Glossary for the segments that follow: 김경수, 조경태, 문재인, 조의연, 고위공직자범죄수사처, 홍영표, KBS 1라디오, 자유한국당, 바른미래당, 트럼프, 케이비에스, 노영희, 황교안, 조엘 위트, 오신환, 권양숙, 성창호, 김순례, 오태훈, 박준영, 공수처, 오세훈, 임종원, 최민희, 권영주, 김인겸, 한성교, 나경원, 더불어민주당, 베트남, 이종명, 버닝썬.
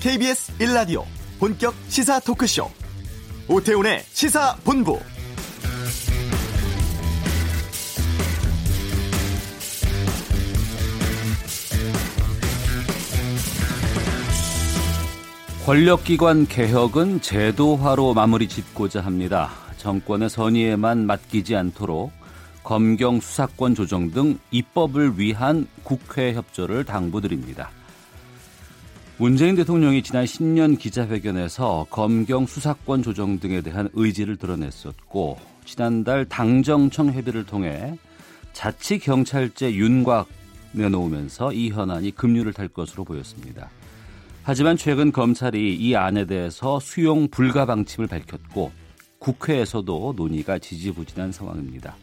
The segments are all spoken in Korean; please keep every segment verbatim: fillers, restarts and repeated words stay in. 케이비에스 일 라디오 본격 시사 토크쇼 오태훈의 시사본부. 권력기관 개혁은 제도화로 마무리 짓고자 합니다. 정권의 선의에만 맡기지 않도록 검경 수사권 조정 등 입법을 위한 국회 협조를 당부드립니다. 문재인 대통령이 지난 신년 기자회견에서 검경 수사권 조정 등에 대한 의지를 드러냈었고, 지난달 당정청 회비를 통해 자치경찰제 윤곽 내놓으면서 이 현안이 급류를 탈 것으로 보였습니다. 하지만 최근 검찰이 이 안에 대해서 수용 불가 방침을 밝혔고, 국회에서도 논의가 지지부진한 상황입니다.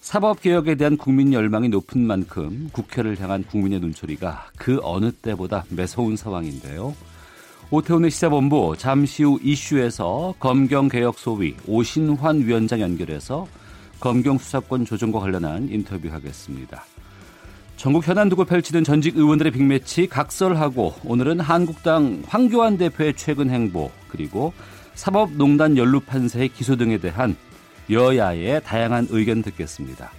사법개혁에 대한 국민 열망이 높은 만큼 국회를 향한 국민의 눈초리가 그 어느 때보다 매서운 상황인데요. 오태훈의 시사본부, 잠시 후 이슈에서 검경개혁 소위 오신환 위원장 연결해서 검경 수사권 조정과 관련한 인터뷰하겠습니다. 전국 현안 두고 펼치는 전직 의원들의 빅매치 각설하고, 오늘은 한국당 황교안 대표의 최근 행보, 그리고 사법농단 연루 판사의 기소 등에 대한 여야의 다양한 의견 듣겠습니다.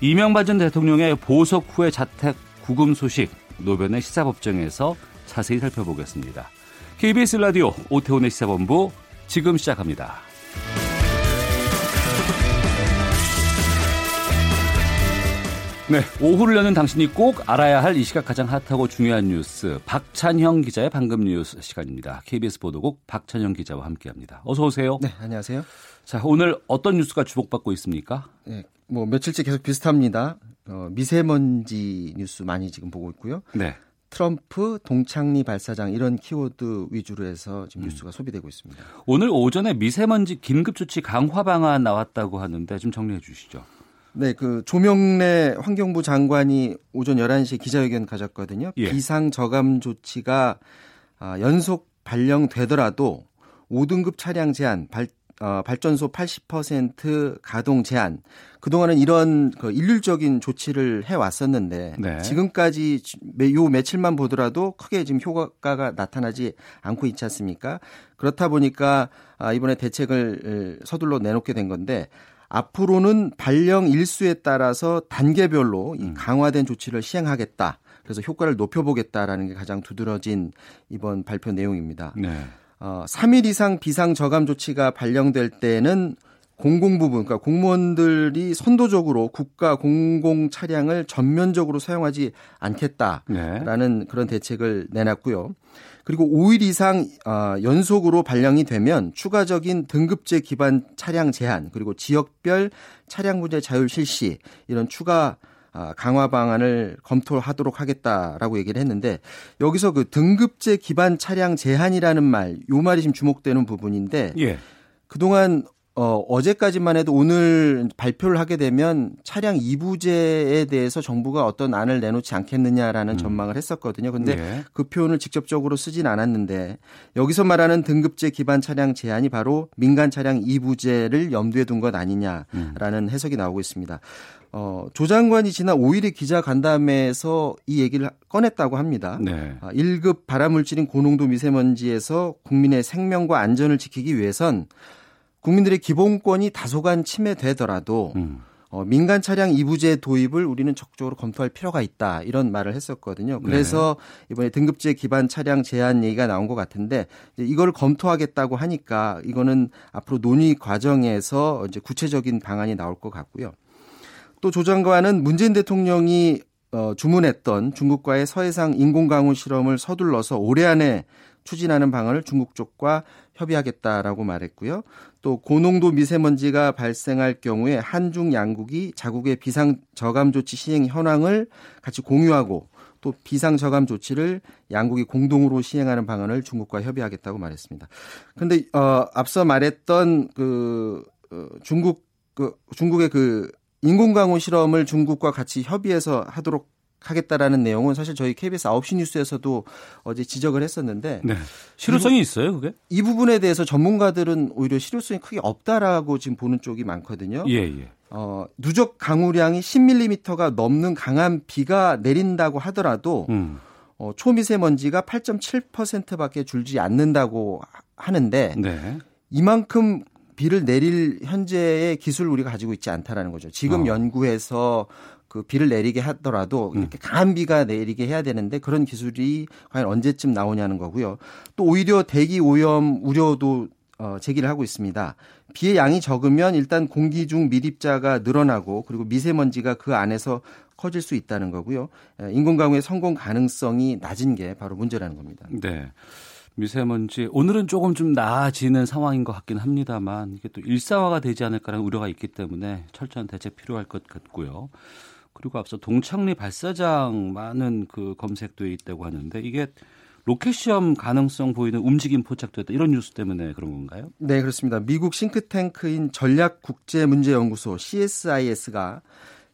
이명박 전 대통령의 보석 후의 자택 구금 소식, 노변의 시사법정에서 자세히 살펴보겠습니다. 케이비에스 라디오 오태훈의 시사본부 지금 시작합니다. 네, 오후를 여는 당신이 꼭 알아야 할 이 시각 가장 핫하고 중요한 뉴스, 박찬형 기자의 방금 뉴스 시간입니다. 케이비에스 보도국 박찬형 기자와 함께합니다. 어서 오세요. 네, 안녕하세요. 자, 오늘 어떤 뉴스가 주목받고 있습니까? 네, 뭐 며칠째 계속 비슷합니다. 어, 미세먼지 뉴스 많이 지금 보고 있고요. 네. 트럼프, 동창리 발사장, 이런 키워드 위주로 해서 지금 뉴스가 음. 소비되고 있습니다. 오늘 오전에 미세먼지 긴급조치 강화 방안 나왔다고 하는데 좀 정리해 주시죠. 네, 그 조명래 환경부 장관이 오전 열한 시에 기자회견 가졌거든요. 예. 비상 저감 조치가 연속 발령되더라도 오 등급 차량 제한, 발, 어, 발전소 팔십 퍼센트 가동 제한, 그동안은 이런 그 일률적인 조치를 해왔었는데, 네, 지금까지 요 며칠만 보더라도 크게 지금 효과가 나타나지 않고 있지 않습니까? 그렇다 보니까 이번에 대책을 서둘러 내놓게 된 건데, 앞으로는 발령 일수에 따라서 단계별로 이 강화된 조치를 시행하겠다. 그래서 효과를 높여보겠다라는 게 가장 두드러진 이번 발표 내용입니다. 네. 어, 삼 일 이상 비상 저감 조치가 발령될 때는 공공부분, 그러니까 공무원들이 선도적으로 국가 공공 차량을 전면적으로 사용하지 않겠다라는, 네, 그런 대책을 내놨고요. 그리고 오 일 이상 연속으로 발령이 되면 추가적인 등급제 기반 차량 제한, 그리고 지역별 차량 구제 자율 실시, 이런 추가 강화 방안을 검토하도록 하겠다라고 얘기를 했는데, 여기서 그 등급제 기반 차량 제한이라는 말, 요 말이 지금 주목되는 부분인데, 예, 그동안 어, 어제까지만 해도 오늘 발표를 하게 되면 차량 이부제에 대해서 정부가 어떤 안을 내놓지 않겠느냐라는 음. 전망을 했었거든요. 그런데 예. 그 표현을 직접적으로 쓰진 않았는데, 여기서 말하는 등급제 기반 차량 제한이 바로 민간 차량 이부제를 염두에 둔 것 아니냐라는 음. 해석이 나오고 있습니다. 어, 조 장관이 지난 오 일에 기자간담회에서 이 얘기를 꺼냈다고 합니다. 네. 일 급 발화물질인 고농도 미세먼지에서 국민의 생명과 안전을 지키기 위해선 국민들의 기본권이 다소간 침해되더라도 음. 어, 민간 차량 이부제 도입을 우리는 적극적으로 검토할 필요가 있다, 이런 말을 했었거든요. 그래서 네. 이번에 등급제 기반 차량 제한 얘기가 나온 것 같은데, 이제 이걸 검토하겠다고 하니까 이거는 앞으로 논의 과정에서 이제 구체적인 방안이 나올 것 같고요. 또 조 장관은 문재인 대통령이 어, 주문했던 중국과의 서해상 인공강우 실험을 서둘러서 올해 안에 추진하는 방안을 중국 쪽과 협의하겠다라고 말했고요. 또 고농도 미세먼지가 발생할 경우에 한중 양국이 자국의 비상저감 조치 시행 현황을 같이 공유하고, 또 비상저감 조치를 양국이 공동으로 시행하는 방안을 중국과 협의하겠다고 말했습니다. 그런데 어, 앞서 말했던 그 어, 중국 그 중국의 그 인공강우 실험을 중국과 같이 협의해서 하도록 하겠다라는 내용은 사실 저희 케이비에스 아홉 시 뉴스에서도 어제 지적을 했었는데, 네, 실효성이 있어요, 그게? 이 부분에 대해서 전문가들은 오히려 실효성이 크게 없다라고 지금 보는 쪽이 많거든요. 예, 예. 어, 누적 강우량이 십 밀리미터가 넘는 강한 비가 내린다고 하더라도 음. 어, 초미세먼지가 팔 점 칠 퍼센트밖에 줄지 않는다고 하는데 네. 이만큼 비를 내릴 현재의 기술을 우리가 가지고 있지 않다라는 거죠. 지금 어. 연구해서 그 비를 내리게 하더라도 이렇게 강한 비가 내리게 해야 되는데 그런 기술이 과연 언제쯤 나오냐는 거고요. 또 오히려 대기 오염 우려도 어, 제기를 하고 있습니다. 비의 양이 적으면 일단 공기 중 밀입자가 늘어나고 그리고 미세먼지가 그 안에서 커질 수 있다는 거고요. 인공강우의 성공 가능성이 낮은 게 바로 문제라는 겁니다. 네. 미세먼지 오늘은 조금 좀 나아지는 상황인 것 같긴 합니다만 이게 또 일상화가 되지 않을까라는 우려가 있기 때문에 철저한 대책 필요할 것 같고요. 그리고 앞서 동창리 발사장 많은 그 검색돼 있다고 하는데 이게 로켓 시험 가능성 보이는 움직임 포착됐다 이런 뉴스 때문에 그런 건가요? 네, 그렇습니다. 미국 싱크탱크인 전략국제문제연구소 씨에스아이에스가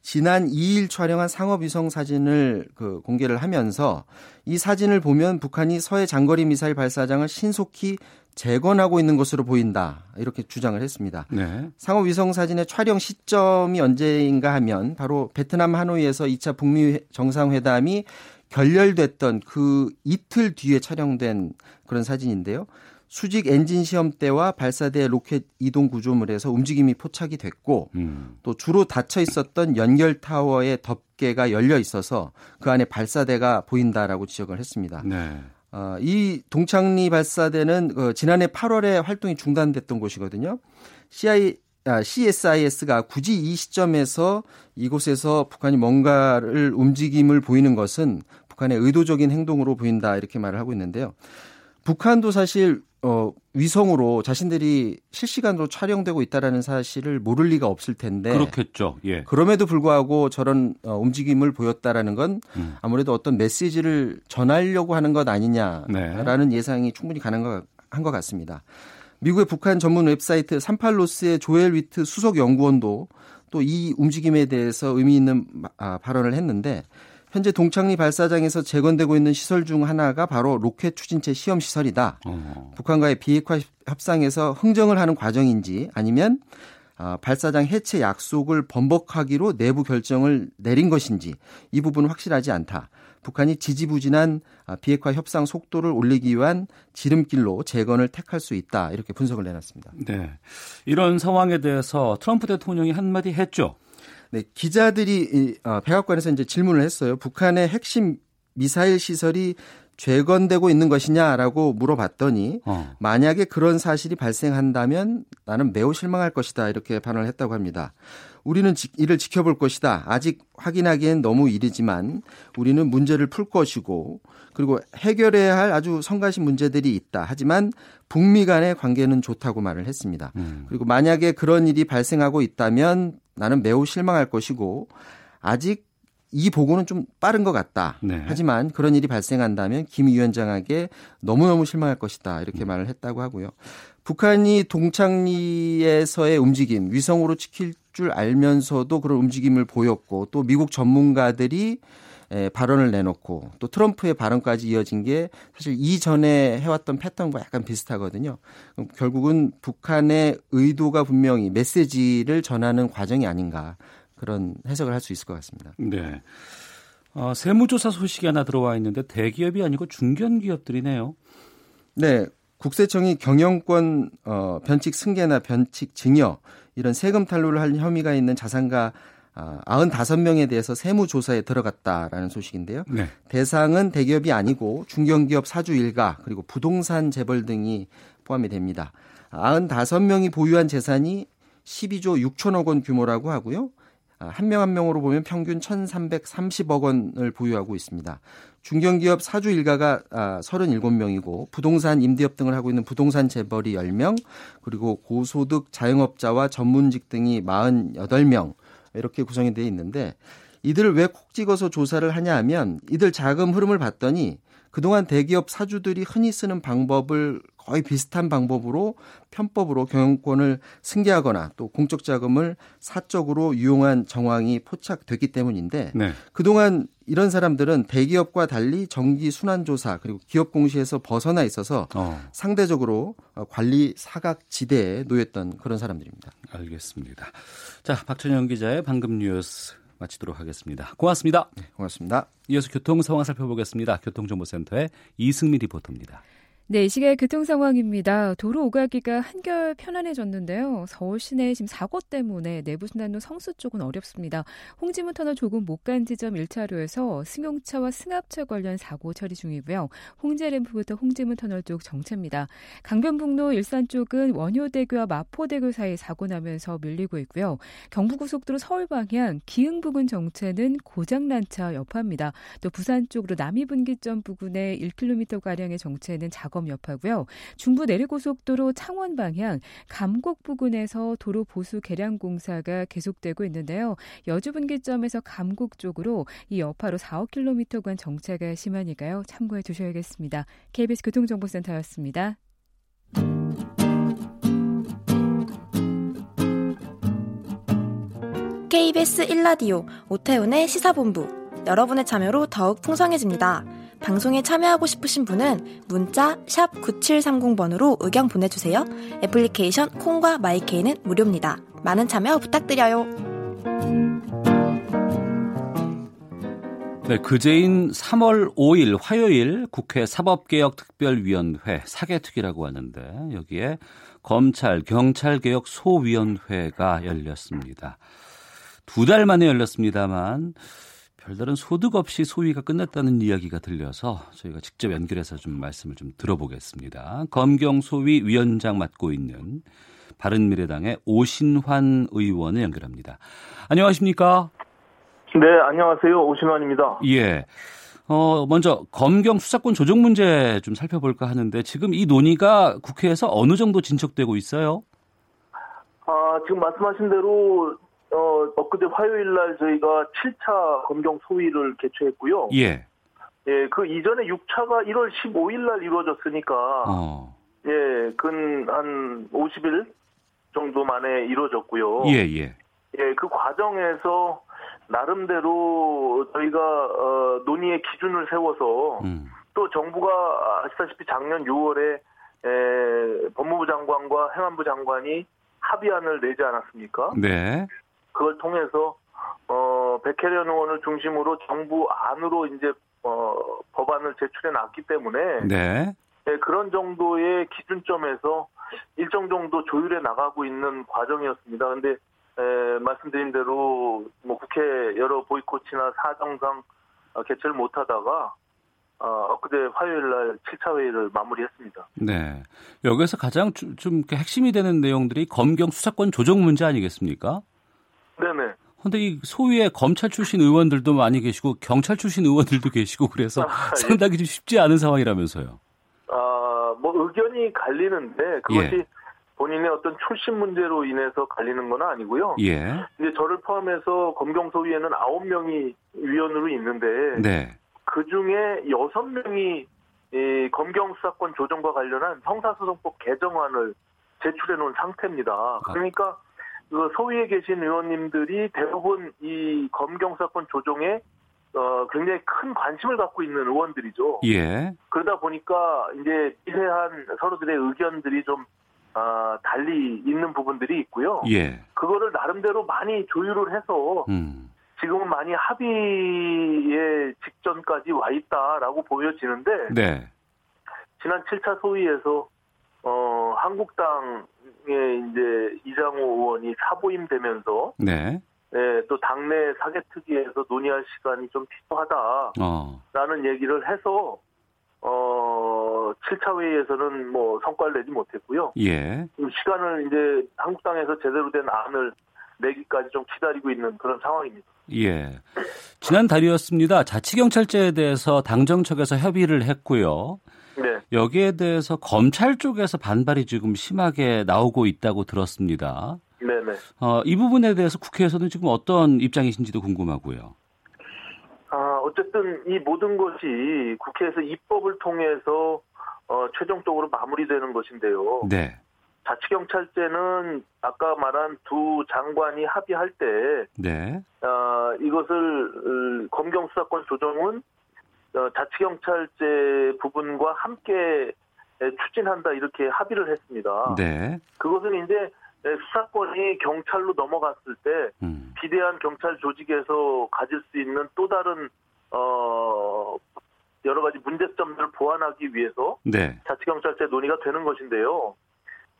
지난 이 일 촬영한 상업위성 사진을 그 공개를 하면서 이 사진을 보면 북한이 서해 장거리 미사일 발사장을 신속히 재건하고 있는 것으로 보인다 이렇게 주장을 했습니다. 네. 상업위성 사진의 촬영 시점이 언제인가 하면 바로 베트남 하노이에서 이 차 북미 정상회담이 결렬됐던 그 이틀 뒤에 촬영된 그런 사진인데요. 수직 엔진 시험 때와 발사대 로켓 이동 구조물에서 움직임이 포착이 됐고 음. 또 주로 닫혀 있었던 연결 타워의 덮개가 열려 있어서 그 안에 발사대가 보인다라고 지적을 했습니다. 네. 어, 이 동창리 발사대는 어, 지난해 팔월에 활동이 중단됐던 곳이거든요. 씨에스아이에스가 굳이 이 시점에서 이곳에서 북한이 뭔가를 움직임을 보이는 것은 북한의 의도적인 행동으로 보인다 이렇게 말을 하고 있는데요. 북한도 사실 어, 위성으로 자신들이 실시간으로 촬영되고 있다라는 사실을 모를 리가 없을 텐데 그렇겠죠. 예. 그럼에도 불구하고 저런 어, 움직임을 보였다라는 건 음. 아무래도 어떤 메시지를 전하려고 하는 것 아니냐라는 네. 예상이 충분히 가능한 것 같습니다. 미국의 북한 전문 웹사이트 삼팔로스의 조엘 위트 수석 연구원도 또 이 움직임에 대해서 의미 있는 아, 발언을 했는데 현재 동창리 발사장에서 재건되고 있는 시설 중 하나가 바로 로켓 추진체 시험 시설이다. 어. 북한과의 비핵화 협상에서 흥정을 하는 과정인지 아니면 발사장 해체 약속을 번복하기로 내부 결정을 내린 것인지 이 부분은 확실하지 않다. 북한이 지지부진한 비핵화 협상 속도를 올리기 위한 지름길로 재건을 택할 수 있다. 이렇게 분석을 내놨습니다. 네, 이런 상황에 대해서 트럼프 대통령이 한마디 했죠. 네, 기자들이 백악관에서 이제 질문을 했어요. 북한의 핵심 미사일 시설이 재건되고 있는 것이냐라고 물어봤더니 어. 만약에 그런 사실이 발생한다면 나는 매우 실망할 것이다 이렇게 반응을 했다고 합니다. 우리는 이를 지켜볼 것이다. 아직 확인하기엔 너무 이르지만 우리는 문제를 풀 것이고 그리고 해결해야 할 아주 성가신 문제들이 있다. 하지만 북미 간의 관계는 좋다고 말을 했습니다. 음. 그리고 만약에 그런 일이 발생하고 있다면 나는 매우 실망할 것이고 아직 이 보고는 좀 빠른 것 같다. 네. 하지만 그런 일이 발생한다면 김 위원장에게 너무너무 실망할 것이다. 이렇게 음. 말을 했다고 하고요. 북한이 동창리에서의 움직임, 위성으로 지킬 줄 알면서도 그런 움직임을 보였고 또 미국 전문가들이 발언을 내놓고 또 트럼프의 발언까지 이어진 게 사실 이전에 해왔던 패턴과 약간 비슷하거든요. 결국은 북한의 의도가 분명히 메시지를 전하는 과정이 아닌가. 그런 해석을 할 수 있을 것 같습니다. 네. 어, 세무조사 소식이 하나 들어와 있는데 대기업이 아니고 중견기업들이네요. 네. 국세청이 경영권 어, 변칙 승계나 변칙 증여 이런 세금 탈루를 할 혐의가 있는 자산가 어, 구십오 명에 대해서 세무조사에 들어갔다라는 소식인데요. 네. 대상은 대기업이 아니고 중견기업 사주 일가 그리고 부동산 재벌 등이 포함이 됩니다. 구십오 명이 보유한 재산이 십이조 육천억 원 규모라고 하고요. 한 명 한 명으로 보면 평균 천삼백삼십억 원을 보유하고 있습니다. 중견기업 사주 일가가 삼십칠 명이고 부동산 임대업 등을 하고 있는 부동산 재벌이 십 명 그리고 고소득 자영업자와 전문직 등이 사십팔 명 이렇게 구성이 되어 있는데 이들을 왜 콕 찍어서 조사를 하냐 하면 이들 자금 흐름을 봤더니 그동안 대기업 사주들이 흔히 쓰는 방법을 거의 비슷한 방법으로 편법으로 경영권을 승계하거나 또 공적 자금을 사적으로 유용한 정황이 포착됐기 때문인데 네. 그동안 이런 사람들은 대기업과 달리 정기 순환조사 그리고 기업 공시에서 벗어나 있어서 어. 상대적으로 관리 사각지대에 놓였던 그런 사람들입니다. 알겠습니다. 자, 박준영 기자의 방금 뉴스 마치도록 하겠습니다. 고맙습니다. 네, 고맙습니다. 이어서 교통 상황 살펴보겠습니다. 교통정보센터의 이승미 리포터입니다. 네, 이 시각 교통 상황입니다. 도로 오가기가 한결 편안해졌는데요. 서울 시내 지금 사고 때문에 내부순환로 성수 쪽은 어렵습니다. 홍지문 터널 조금 못 간 지점 일 차로에서 승용차와 승합차 관련 사고 처리 중이고요. 홍제 램프부터 홍지문 터널 쪽 정체입니다. 강변북로 일산 쪽은 원효대교와 마포대교 사이 사고 나면서 밀리고 있고요. 경부고속도로 서울 방향 기흥 부근 정체는 고장난 차 여파입니다. 또 부산 쪽으로 남이분기점 부근에 일 킬로미터가량의 정체는 작업 여파고요. 중부 내륙고속도로 창원 방향 감곡 부근에서 도로 보수 개량 공사가 계속되고 있는데요. 여주 분기점에서 감곡 쪽으로 이 여파로 사, 오 킬로미터간 정체가 심하니까요. 참고해 주셔야겠습니다. 케이비에스 교통정보센터였습니다. 케이비에스 일 라디오 오태훈의 시사본부. 여러분의 참여로 더욱 풍성해집니다. 방송에 참여하고 싶으신 분은 문자 샵 구칠삼공 번으로 의견 보내주세요. 애플리케이션 콩과 마이케이는 무료입니다. 많은 참여 부탁드려요. 네, 그제인 삼월 오일 화요일 국회 사법개혁특별위원회 사개특위라고 하는데 여기에 검찰, 경찰개혁 소위원회가 열렸습니다. 두 달 만에 열렸습니다만 별다른 소득 없이 소위가 끝났다는 이야기가 들려서 저희가 직접 연결해서 좀 말씀을 좀 들어보겠습니다. 검경소위 위원장 맡고 있는 바른미래당의 오신환 의원을 연결합니다. 안녕하십니까? 네, 안녕하세요. 오신환입니다. 예. 어, 먼저 검경 수사권 조정 문제 좀 살펴볼까 하는데 지금 이 논의가 국회에서 어느 정도 진척되고 있어요? 아, 지금 말씀하신 대로 어, 엊그제 화요일 날 저희가 칠 차 검경 소위를 개최했고요. 예. 예, 그 이전에 육 차가 일월 십오일 날 이루어졌으니까, 어. 예, 근 한 오십일 정도 만에 이루어졌고요. 예, 예. 예, 그 과정에서 나름대로 저희가, 어, 논의의 기준을 세워서, 음. 또 정부가 아시다시피 작년 유월에, 에, 법무부 장관과 행안부 장관이 합의안을 내지 않았습니까? 네. 그걸 통해서 어, 백혜련 의원을 중심으로 정부 안으로 이제 어, 법안을 제출해 놨기 때문에 네. 네, 그런 정도의 기준점에서 일정 정도 조율해 나가고 있는 과정이었습니다. 그런데 말씀드린 대로 뭐 국회 여러 보이콧이나 사정상 개최를 못하다가 어, 그제 화요일 날 칠 차 회의를 마무리했습니다. 네, 여기서 가장 좀, 좀 핵심이 되는 내용들이 검경 수사권 조정 문제 아니겠습니까? 네네. 근데 이 소위에 검찰 출신 의원들도 많이 계시고 경찰 출신 의원들도 계시고 그래서 아, 상당히 예. 좀 쉽지 않은 상황이라면서요. 아, 뭐 의견이 갈리는데 그것이 예. 본인의 어떤 출신 문제로 인해서 갈리는 건 아니고요. 예. 이제 저를 포함해서 검경 소위에는 아홉 명이 위원으로 있는데 네. 그 중에 여섯 명이 이 검경 수사권 조정과 관련한 형사소송법 개정안을 제출해 놓은 상태입니다. 그러니까 아. 그 소위에 계신 의원님들이 대부분 이 검경 수사권 조정에 어 굉장히 큰 관심을 갖고 있는 의원들이죠. 예. 그러다 보니까 이제 미세한 서로들의 의견들이 좀 어, 달리 있는 부분들이 있고요. 예. 그거를 나름대로 많이 조율을 해서 음. 지금은 많이 합의의 직전까지 와 있다라고 보여지는데 네. 지난 칠 차 소위에서 어, 한국당의 이제 이장호 의원이 사보임되면서, 네. 예, 또 당내 사개특위에서 논의할 시간이 좀 필요하다라는 어. 얘기를 해서, 어, 칠 차 회의에서는 뭐 성과를 내지 못했고요. 예. 시간을 이제 한국당에서 제대로 된 안을 내기까지 좀 기다리고 있는 그런 상황입니다. 예. 지난 달이었습니다. 자치경찰제에 대해서 당정청에서 협의를 했고요. 네. 여기에 대해서 검찰 쪽에서 반발이 지금 심하게 나오고 있다고 들었습니다. 네네. 어, 이 부분에 대해서 국회에서는 지금 어떤 입장이신지도 궁금하고요. 아, 어쨌든 이 모든 것이 국회에서 입법을 통해서 어, 최종적으로 마무리되는 것인데요. 네. 자치경찰제는 아까 말한 두 장관이 합의할 때 네. 어, 이것을 검경수사권 조정은 자치경찰제 부분과 함께 추진한다 이렇게 합의를 했습니다. 네. 그것은 이제 수사권이 경찰로 넘어갔을 때 음. 비대한 경찰 조직에서 가질 수 있는 또 다른 어, 여러 가지 문제점들을 보완하기 위해서 네. 자치경찰제 논의가 되는 것인데요.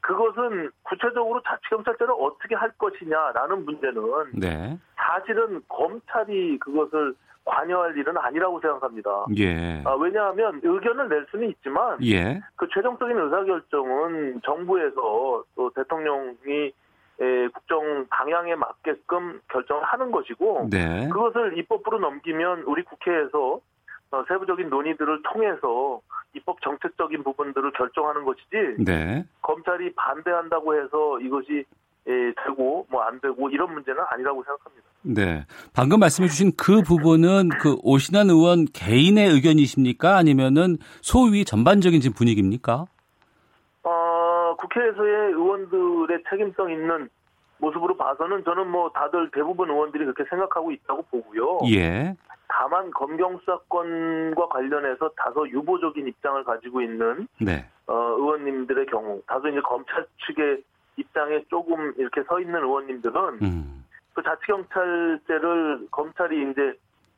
그것은 구체적으로 자치경찰제를 어떻게 할 것이냐라는 문제는 네. 사실은 검찰이 그것을 관여할 일은 아니라고 생각합니다. 예. 아, 왜냐하면 의견을 낼 수는 있지만 예. 그 최종적인 의사결정은 정부에서 또 대통령이 에, 국정 방향에 맞게끔 결정을 하는 것이고 네. 그것을 입법으로 넘기면 우리 국회에서 어, 세부적인 논의들을 통해서 입법 정책적인 부분들을 결정하는 것이지 네. 검찰이 반대한다고 해서 이것이 예, 되고 뭐 안 되고 이런 문제는 아니라고 생각합니다. 네, 방금 말씀해주신 그 부분은 그 오신환 의원 개인의 의견이십니까? 아니면은 소위 전반적인 지금 분위기입니까? 어, 국회에서의 의원들의 책임성 있는 모습으로 봐서는 저는 뭐 다들 대부분 의원들이 그렇게 생각하고 있다고 보고요. 예. 다만 검경 수사권과 관련해서 다소 유보적인 입장을 가지고 있는 네. 어, 의원님들의 경우, 다소 이제 검찰 측의 입장에 조금 이렇게 서 있는 의원님들은 음. 그 자치경찰제를 검찰이 이제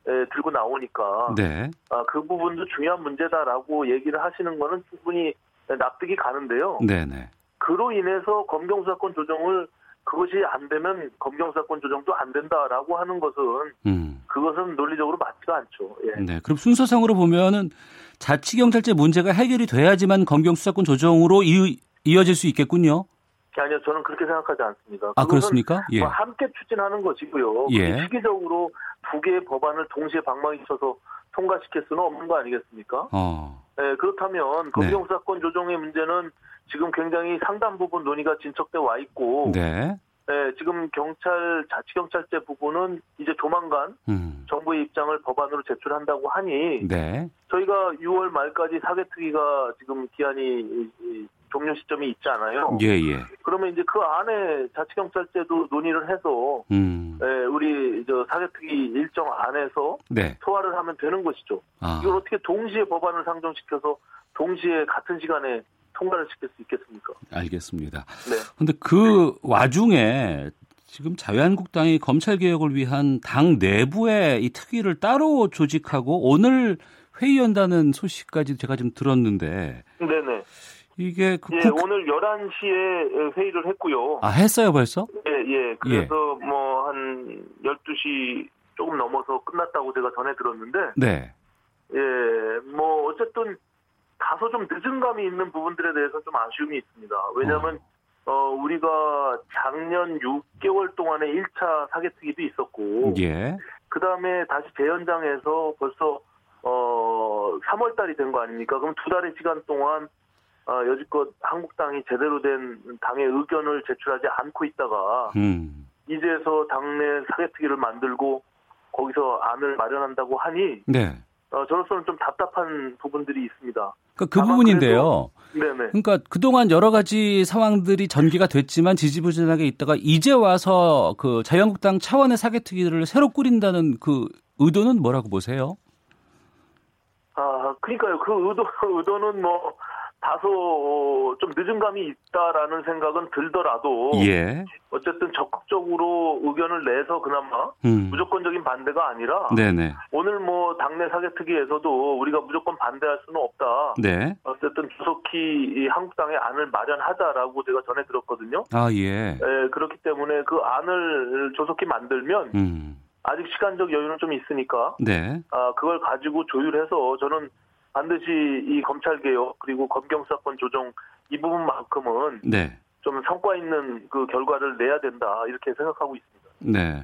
에, 들고 나오니까 네. 아, 그 부분도 중요한 문제다라고 얘기를 하시는 거는 충분히 납득이 가는데요. 네네. 그로 인해서 검경수사권 조정을 그것이 안 되면 검경수사권 조정도 안 된다라고 하는 것은 음. 그것은 논리적으로 맞지가 않죠. 예. 네. 그럼 순서상으로 보면은 자치경찰제 문제가 해결이 돼야지만 검경수사권 조정으로 이, 이어질 수 있겠군요. 아니요, 저는 그렇게 생각하지 않습니다. 아, 그렇습니까? 예. 함께 추진하는 것이고요. 예. 시기적으로 두 개의 법안을 동시에 방망이 쳐서 통과시킬 수는 없는 거 아니겠습니까? 어. 네, 그렇다면 검경수사권 네. 조정의 문제는 지금 굉장히 상당 부분 논의가 진척돼 와 있고 네. 네, 지금 경찰, 자치경찰제 부분은 이제 조만간 음. 정부의 입장을 법안으로 제출한다고 하니 네. 저희가 유월 말까지 사개특위가 지금 기한이 종료 시점이 있지 않아요. 예, 예. 그러면 이제 그 안에 자치경찰제도 논의를 해서, 음. 예, 우리, 저, 사개특위 일정 안에서 네. 소화를 하면 되는 것이죠. 아. 이걸 어떻게 동시에 법안을 상정시켜서 동시에 같은 시간에 통과를 시킬 수 있겠습니까? 알겠습니다. 네. 근데 그 네. 와중에 지금 자유한국당이 검찰개혁을 위한 당 내부의 이 특위를 따로 조직하고 오늘 회의한다는 소식까지 제가 좀 들었는데. 네네. 이게 그 예, 국... 오늘 열한 시에 회의를 했고요. 아, 했어요, 벌써? 예, 예. 그래서 예. 뭐 한 열두 시 조금 넘어서 끝났다고 제가 전해 들었는데 네. 예, 뭐 어쨌든 다소 좀 늦은 감이 있는 부분들에 대해서 좀 아쉬움이 있습니다. 왜냐면 어. 어, 우리가 작년 육 개월 동안에 일 차 사개특위도 있었고 예. 그다음에 다시 재연장해서 벌써 어, 삼월 달이 된 거 아닙니까? 그럼 두 달의 시간 동안 어, 여지껏 한국당이 제대로 된 당의 의견을 제출하지 않고 있다가 음. 이제서 당내 사개특위를 만들고 거기서 안을 마련한다고 하니 네. 어, 저로서는 좀 답답한 부분들이 있습니다. 그러니까 그 부분인데요. 그래도, 네네. 그러니까 그동안 여러 가지 상황들이 전개가 됐지만 지지부진하게 있다가 이제 와서 그 자유한국당 차원의 사개특위를 새로 꾸린다는 그 의도는 뭐라고 보세요? 아, 그러니까요. 그 의도, 의도는 뭐 다소 좀 늦은 감이 있다라는 생각은 들더라도 예. 어쨌든 적극적으로 의견을 내서 그나마 음. 무조건적인 반대가 아니라 네네. 오늘 뭐 당내 사개특위에서도 우리가 무조건 반대할 수는 없다. 네. 어쨌든 조속히 한국당의 안을 마련하자라고 제가 전해 들었거든요. 아 예. 예, 그렇기 때문에 그 안을 조속히 만들면 음. 아직 시간적 여유는 좀 있으니까 네. 아, 그걸 가지고 조율해서 저는 반드시 이 검찰개혁 그리고 검경수사권 조정 이 부분만큼은 네. 좀 성과 있는 그 결과를 내야 된다 이렇게 생각하고 있습니다. 네,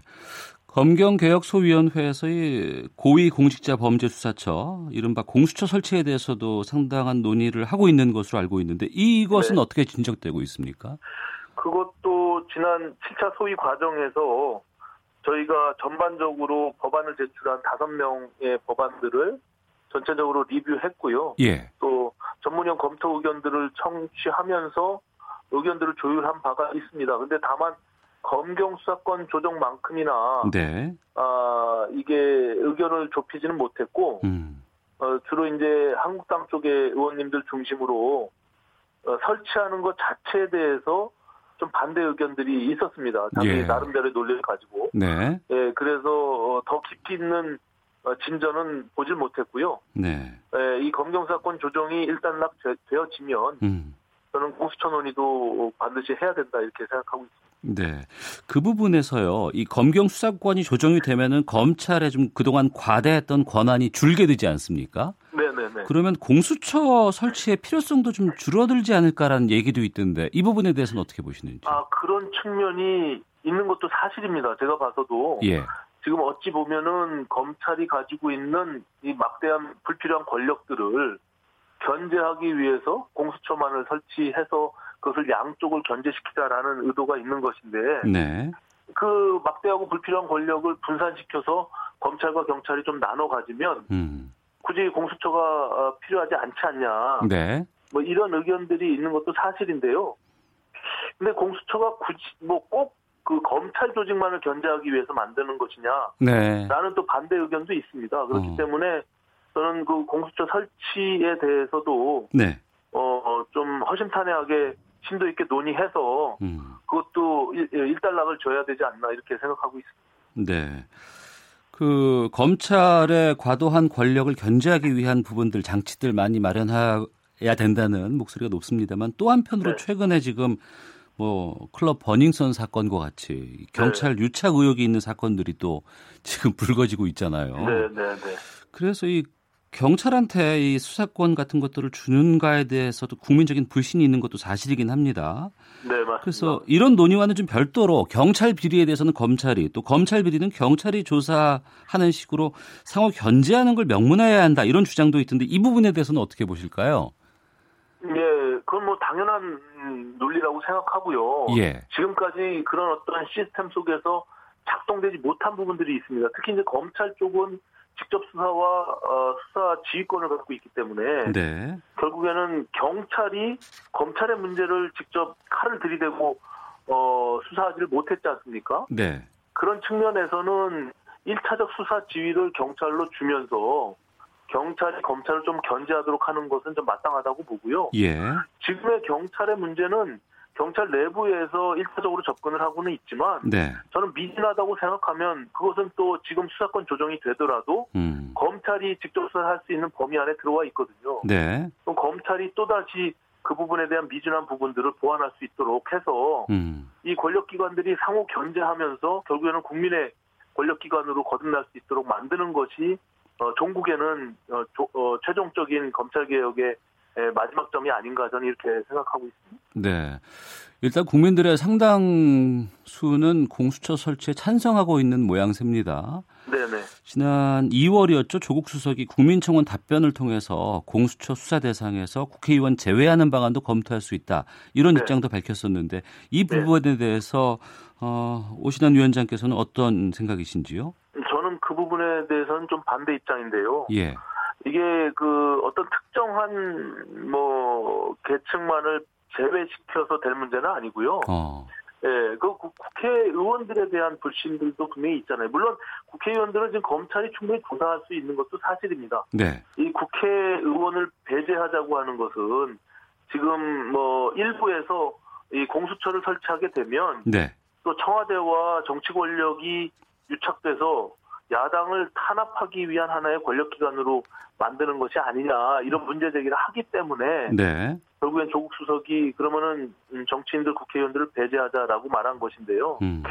검경개혁소위원회에서의 고위공직자범죄수사처 이른바 공수처 설치에 대해서도 상당한 논의를 하고 있는 것으로 알고 있는데 이것은 네. 어떻게 진척되고 있습니까? 그것도 지난 칠 차 소위 과정에서 저희가 전반적으로 법안을 제출한 다섯 명의 법안들을 전체적으로 리뷰했고요. 예. 또 전문용 검토 의견들을 청취하면서 의견들을 조율한 바가 있습니다. 그런데 다만 검경 수사권 조정만큼이나 네. 아, 이게 의견을 좁히지는 못했고 음. 어, 주로 이제 한국당 쪽의 의원님들 중심으로 어, 설치하는 것 자체에 대해서 좀 반대 의견들이 있었습니다. 당연히 예. 나름대로의 논리를 가지고. 네. 예, 그래서 더 깊이 있는 진전은 보질 못했고요. 네. 예, 이 검경사건 조정이 일단락 되어지면 음. 저는 공수처 논의도 반드시 해야 된다 이렇게 생각하고 있습니다. 네, 그 부분에서요. 이 검경 수사권이 조정이 되면은 검찰에 좀 그동안 과대했던 권한이 줄게 되지 않습니까? 네네네. 그러면 공수처 설치의 필요성도 좀 줄어들지 않을까라는 얘기도 있던데 이 부분에 대해서는 어떻게 보시는지? 아 그런 측면이 있는 것도 사실입니다. 제가 봐서도 예. 지금 어찌 보면은 검찰이 가지고 있는 이 막대한 불필요한 권력들을 견제하기 위해서 공수처만을 설치해서 그것을 양쪽을 견제시키자라는 의도가 있는 것인데 네. 그 막대하고 불필요한 권력을 분산시켜서 검찰과 경찰이 좀 나눠 가지면 음. 굳이 공수처가 필요하지 않지 않냐 네. 뭐 이런 의견들이 있는 것도 사실인데요. 근데 공수처가 굳이 뭐 꼭 그 검찰 조직만을 견제하기 위해서 만드는 것이냐 네. 라는 또 반대 의견도 있습니다. 그렇기 어. 때문에 저는 그 공수처 설치에 대해서도 네. 어, 좀 허심탄회하게 심도 있게 논의해서 음. 그것도 일, 일단락을 줘야 되지 않나 이렇게 생각하고 있습니다. 네. 그 검찰의 과도한 권력을 견제하기 위한 부분들, 장치들 많이 마련해야 된다는 목소리가 높습니다만 또 한편으로 네. 최근에 지금 뭐 클럽 버닝썬 사건과 같이 경찰 네. 유착 의혹이 있는 사건들이 또 지금 불거지고 있잖아요. 네, 네, 네. 그래서 이 경찰한테 이 수사권 같은 것들을 주는가에 대해서도 국민적인 불신이 있는 것도 사실이긴 합니다. 네, 맞습니다. 그래서 이런 논의와는 좀 별도로 경찰 비리에 대해서는 검찰이 또 검찰 비리는 경찰이 조사하는 식으로 상호 견제하는 걸 명문화해야 한다 이런 주장도 있던데 이 부분에 대해서는 어떻게 보실까요? 예, 그건 뭐 당연한 논리라고 생각하고요. 예. 지금까지 그런 어떤 시스템 속에서 작동되지 못한 부분들이 있습니다. 특히 이제 검찰 쪽은 직접 수사와 어, 수사 지휘권을 갖고 있기 때문에 네. 결국에는 경찰이 검찰의 문제를 직접 칼을 들이대고 어, 수사하지를 못했지 않습니까? 네. 그런 측면에서는 일 차적 수사 지휘를 경찰로 주면서 경찰이 검찰을 좀 견제하도록 하는 것은 좀 마땅하다고 보고요. 예. 지금의 경찰의 문제는 경찰 내부에서 일 차적으로 접근을 하고는 있지만 네. 저는 미진하다고 생각하면 그것은 또 지금 수사권 조정이 되더라도 음. 검찰이 직접 수사할 수 있는 범위 안에 들어와 있거든요. 네. 그럼 검찰이 또다시 그 부분에 대한 미진한 부분들을 보완할 수 있도록 해서 음. 이 권력기관들이 상호 견제하면서 결국에는 국민의 권력기관으로 거듭날 수 있도록 만드는 것이 어, 종국에는 어, 조, 어, 최종적인 검찰개혁의 네, 마지막 점이 아닌가 저는 이렇게 생각하고 있습니다. 네, 일단 국민들의 상당수는 공수처 설치에 찬성하고 있는 모양새입니다. 네네. 지난 이월이었죠. 조국 수석이 국민청원 답변을 통해서 공수처 수사 대상에서 국회의원 제외하는 방안도 검토할 수 있다. 이런 네. 입장도 밝혔었는데 이 부분에 네. 대해서 어, 오신환 위원장께서는 어떤 생각이신지요? 저는 그 부분에 대해서는 좀 반대 입장인데요. 예. 이게 그 어떤 특정한 뭐 계층만을 제외시켜서 될 문제는 아니고요. 어. 예, 그 국회의원들에 대한 불신들도 분명히 있잖아요. 물론 국회의원들은 지금 검찰이 충분히 조사할 수 있는 것도 사실입니다. 네. 이 국회의원을 배제하자고 하는 것은 지금 뭐 일부에서 이 공수처를 설치하게 되면 네. 또 청와대와 정치 권력이 유착돼서 야당을 탄압하기 위한 하나의 권력기관으로 만드는 것이 아니냐 이런 문제 제기를 하기 때문에 네. 결국엔 조국 수석이 그러면은 정치인들 국회의원들을 배제하자라고 말한 것인데요. 음.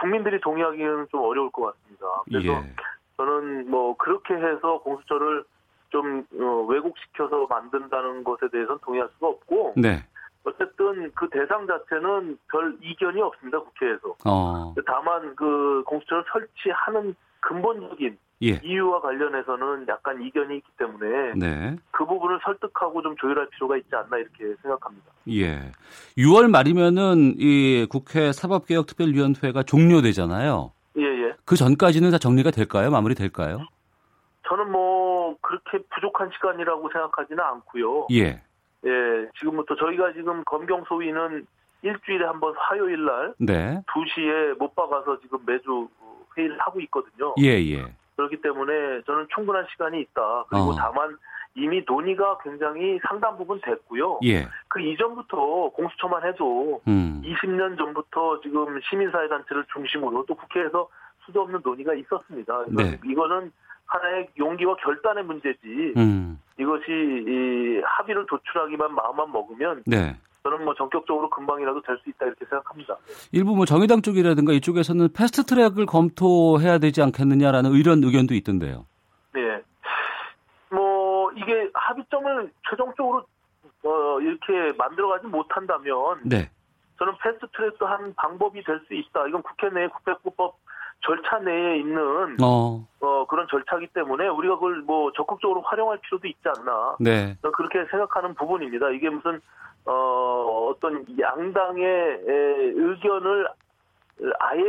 국민들이 동의하기는 좀 어려울 것 같습니다. 그래서 예. 저는 뭐 그렇게 해서 공수처를 좀 왜곡시켜서 만든다는 것에 대해서는 동의할 수가 없고 네. 어쨌든 그 대상 자체는 별 이견이 없습니다. 국회에서. 어. 다만 그 공수처를 설치하는 근본적인 예. 이유와 관련해서는 약간 이견이 있기 때문에 네. 그 부분을 설득하고 좀 조율할 필요가 있지 않나 이렇게 생각합니다. 예, 유월 말이면은 이 국회 사법개혁특별위원회가 종료되잖아요. 예예. 그 전까지는 다 정리가 될까요? 마무리 될까요? 저는 뭐 그렇게 부족한 시간이라고 생각하지는 않고요. 예. 예, 지금부터 저희가 지금 검경 소위는 일주일에 한 번 화요일 날 네. 두 시에 못 박아서 지금 매주 회의를 하고 있거든요. 예, 예. 그렇기 때문에 저는 충분한 시간이 있다. 그리고 어. 다만 이미 논의가 굉장히 상당 부분 됐고요. 예. 그 이전부터 공수처만 해도 음. 이십 년 전부터 지금 시민사회단체를 중심으로 또 국회에서 수도 없는 논의가 있었습니다. 네. 이거는 하나의 용기와 결단의 문제지 음. 이것이 이 합의를 도출하기만 마음만 먹으면 네. 저는 뭐 전격적으로 금방이라도 될 수 있다 이렇게 생각합니다. 일부 뭐 정의당 쪽이라든가 이쪽에서는 패스트트랙을 검토해야 되지 않겠느냐라는 이런 의견도 있던데요. 네. 뭐 이게 합의점을 최종적으로 어 이렇게 만들어가지 못한다면 네. 저는 패스트트랙도 한 방법이 될 수 있다. 이건 국회 내 국회법 절차 내에 있는 어. 어 그런 절차이기 때문에 우리가 그걸 뭐 적극적으로 활용할 필요도 있지 않나. 네. 그렇게 생각하는 부분입니다. 이게 무슨 어 어떤 양당의 의견을 아예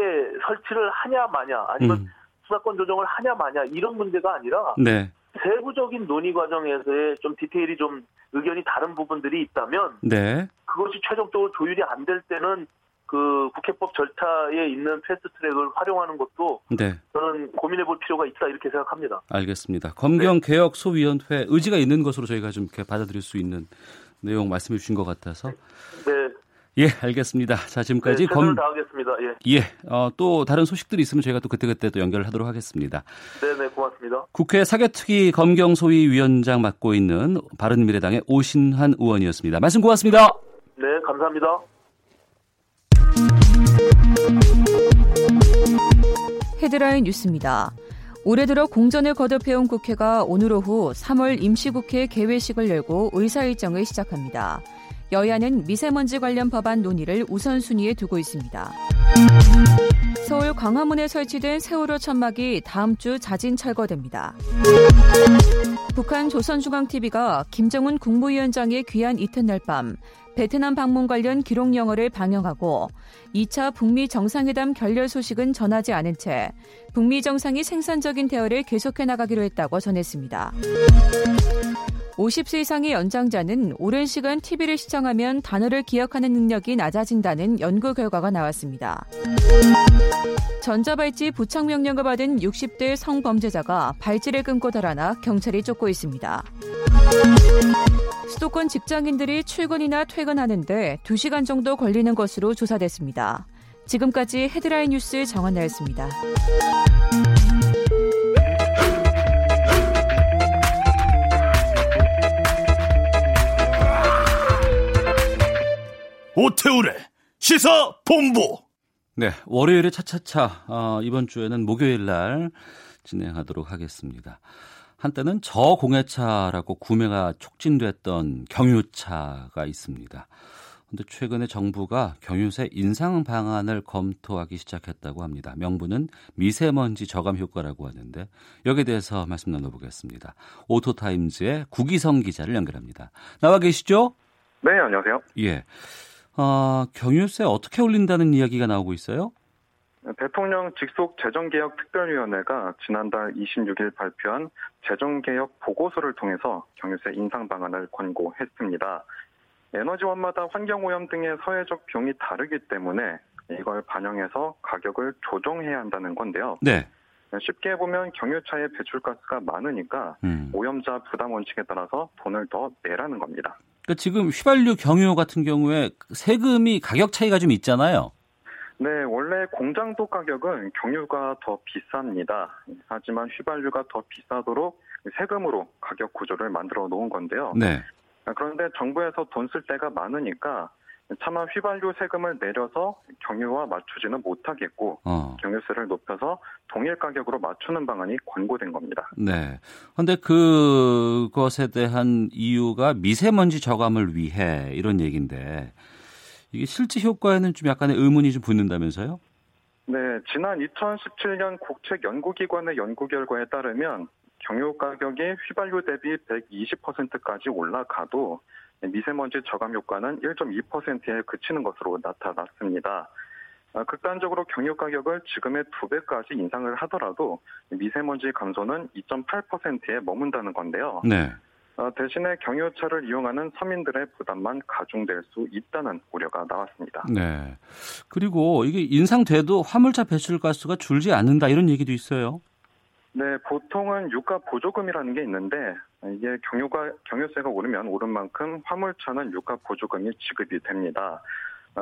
설치를 하냐 마냐 아니면 음. 수사권 조정을 하냐 마냐 이런 문제가 아니라 네. 세부적인 논의 과정에서의 좀 디테일이 좀 의견이 다른 부분들이 있다면 네. 그것이 최종적으로 조율이 안 될 때는 그 국회법 절차에 있는 패스트트랙을 활용하는 것도 네. 저는 고민해 볼 필요가 있다 이렇게 생각합니다. 알겠습니다. 검경개혁소위원회 의지가 있는 것으로 저희가 좀 이렇게 받아들일 수 있는 내용 말씀해 주신 것 같아서. 네. 예, 알겠습니다. 자, 지금까지. 네, 최선을 검... 다하겠습니다. 예. 예. 어, 또 다른 소식들이 있으면 저희가 또 그때그때 또 연결을 하도록 하겠습니다. 네네, 고맙습니다. 국회 사개특위 검경소위위원장 맡고 있는 바른미래당의 오신환 의원이었습니다. 말씀 고맙습니다. 네, 감사합니다. 헤드라인 뉴스입니다. 올해 들어 공전을 거듭해온 국회가 오늘 오후 삼월 임시국회 개회식을 열고 의사일정을 시작합니다. 여야는 미세먼지 관련 법안 논의를 우선순위에 두고 있습니다. 서울 광화문에 설치된 세월호 천막이 다음 주 자진 철거됩니다. 북한 조선중앙티비가 김정은 국무위원장의 귀환 이튿날 밤 베트남 방문 관련 기록 영화를 방영하고 이 차 북미 정상회담 결렬 소식은 전하지 않은 채 북미 정상이 생산적인 대화를 계속해 나가기로 했다고 전했습니다. 오십 세 이상의 연장자는 오랜 시간 티비를 시청하면 단어를 기억하는 능력이 낮아진다는 연구 결과가 나왔습니다. 전자발찌 부착 명령을 받은 육십 대 성범죄자가 발찌를 끊고 달아나 경찰이 쫓고 있습니다. 수도권 직장인들이 출근이나 퇴근하는데 두 시간 정도 걸리는 것으로 조사됐습니다. 지금까지 헤드라인 뉴스 정한나였습니다. 오태우래 시사본부. 네, 월요일에 차차차 어, 이번 주에는 목요일 날 진행하도록 하겠습니다. 한때는 저공해차라고 구매가 촉진됐던 경유차가 있습니다. 그런데 최근에 정부가 경유세 인상 방안을 검토하기 시작했다고 합니다. 명분은 미세먼지 저감 효과라고 하는데 여기에 대해서 말씀 나눠보겠습니다. 오토타임즈의 구기성 기자를 연결합니다. 나와 계시죠? 네, 안녕하세요. 예. 어, 경유세 어떻게 올린다는 이야기가 나오고 있어요? 대통령 직속 재정개혁특별위원회가 지난달 이십육 일 발표한 재정개혁 보고서를 통해서 경유세 인상 방안을 권고했습니다. 에너지원마다 환경오염 등의 사회적 비용이 다르기 때문에 이걸 반영해서 가격을 조정해야 한다는 건데요. 네. 쉽게 보면 경유차의 배출가스가 많으니까 음. 오염자 부담 원칙에 따라서 돈을 더 내라는 겁니다. 그러니까 지금 휘발유 경유 같은 경우에 세금이 가격 차이가 좀 있잖아요. 네, 원래 공장도 가격은 경유가 더 비쌉니다. 하지만 휘발유가 더 비싸도록 세금으로 가격 구조를 만들어 놓은 건데요. 네. 그런데 정부에서 돈 쓸 데가 많으니까 차마 휘발유 세금을 내려서 경유와 맞추지는 못하겠고 어. 경유세를 높여서 동일 가격으로 맞추는 방안이 권고된 겁니다. 네. 그런데 그것에 대한 이유가 미세먼지 저감을 위해 이런 얘기인데 이게 실제 효과에는 좀 약간의 의문이 좀 붙는다면서요? 네. 지난 이천십칠 년 국책연구기관의 연구 결과에 따르면 경유 가격이 휘발유 대비 백이십 퍼센트까지 올라가도 미세먼지 저감 효과는 일 점 이 퍼센트에 그치는 것으로 나타났습니다. 극단적으로 경유 가격을 지금의 두 배까지 인상을 하더라도 미세먼지 감소는 이 점 팔 퍼센트에 머문다는 건데요. 네. 대신에 경유차를 이용하는 서민들의 부담만 가중될 수 있다는 우려가 나왔습니다. 네. 그리고 이게 인상돼도 화물차 배출가스가 줄지 않는다 이런 얘기도 있어요. 네, 보통은 유가 보조금이라는 게 있는데 이게 경유가, 경유세가 오르면 오른 만큼 화물차는 유가 보조금이 지급이 됩니다.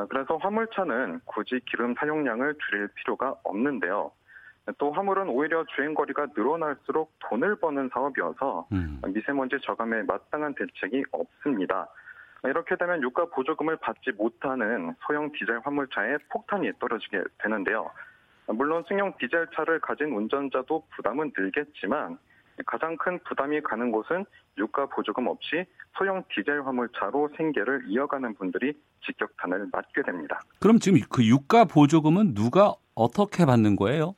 그래서 화물차는 굳이 기름 사용량을 줄일 필요가 없는데요. 또 화물은 오히려 주행거리가 늘어날수록 돈을 버는 사업이어서 음. 미세먼지 저감에 마땅한 대책이 없습니다. 이렇게 되면 유가 보조금을 받지 못하는 소형 디젤 화물차에 폭탄이 떨어지게 되는데요. 물론 승용 디젤차를 가진 운전자도 부담은 늘겠지만 가장 큰 부담이 가는 곳은 유가 보조금 없이 소형 디젤 화물차로 생계를 이어가는 분들이 직격탄을 맞게 됩니다. 그럼 지금 그 유가 보조금은 누가 어떻게 받는 거예요?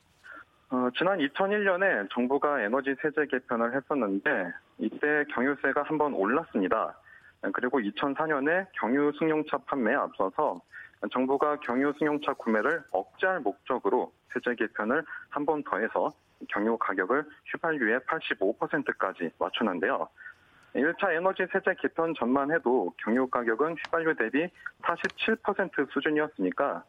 어, 지난 이천일 년에 정부가 에너지 세제 개편을 했었는데 이때 경유세가 한번 올랐습니다. 그리고 이천사 년에 경유 승용차 판매에 앞서서 정부가 경유 승용차 구매를 억제할 목적으로 세제 개편을 한 번 더해서 경유 가격을 휘발유의 팔십오 퍼센트까지 맞추는데요. 일 차 에너지 세제 개편 전만 해도 경유 가격은 휘발유 대비 사십칠 퍼센트 수준이었으니까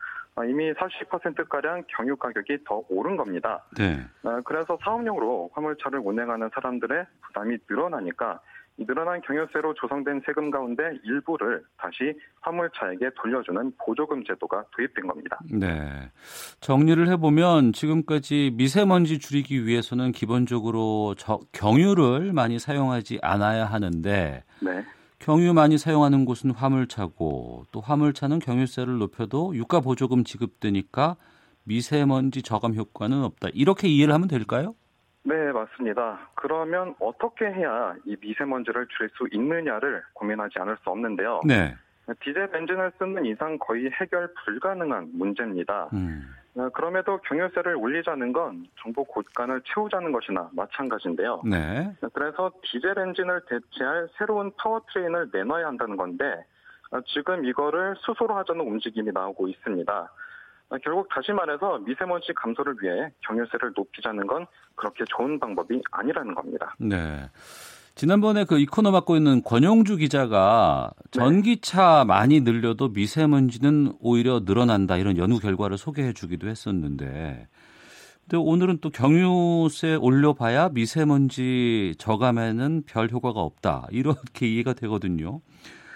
이미 사십 퍼센트가량 경유 가격이 더 오른 겁니다. 네. 그래서 사업용으로 화물차를 운행하는 사람들의 부담이 늘어나니까 늘어난 경유세로 조성된 세금 가운데 일부를 다시 화물차에게 돌려주는 보조금 제도가 도입된 겁니다. 네, 정리를 해보면 지금까지 미세먼지 줄이기 위해서는 기본적으로 저, 경유를 많이 사용하지 않아야 하는데 네. 경유 많이 사용하는 곳은 화물차고 또 화물차는 경유세를 높여도 유가 보조금 지급되니까 미세먼지 저감 효과는 없다. 이렇게 이해를 하면 될까요? 네, 맞습니다. 그러면 어떻게 해야 이 미세먼지를 줄일 수 있느냐를 고민하지 않을 수 없는데요. 네. 디젤 엔진을 쓰는 이상 거의 해결 불가능한 문제입니다. 음. 그럼에도 경유세를 올리자는 건 정부 곳간을 채우자는 것이나 마찬가지인데요. 네. 그래서 디젤 엔진을 대체할 새로운 파워트레인을 내놔야 한다는 건데 지금 이거를 수소로 하자는 움직임이 나오고 있습니다. 결국 다시 말해서 미세먼지 감소를 위해 경유세를 높이자는 건 그렇게 좋은 방법이 아니라는 겁니다. 네. 지난번에 그 이 코너 맡고 있는 권영주 기자가 전기차 많이 늘려도 미세먼지는 오히려 늘어난다 이런 연구 결과를 소개해 주기도 했었는데 근데 오늘은 또 경유세 올려봐야 미세먼지 저감에는 별 효과가 없다 이렇게 이해가 되거든요.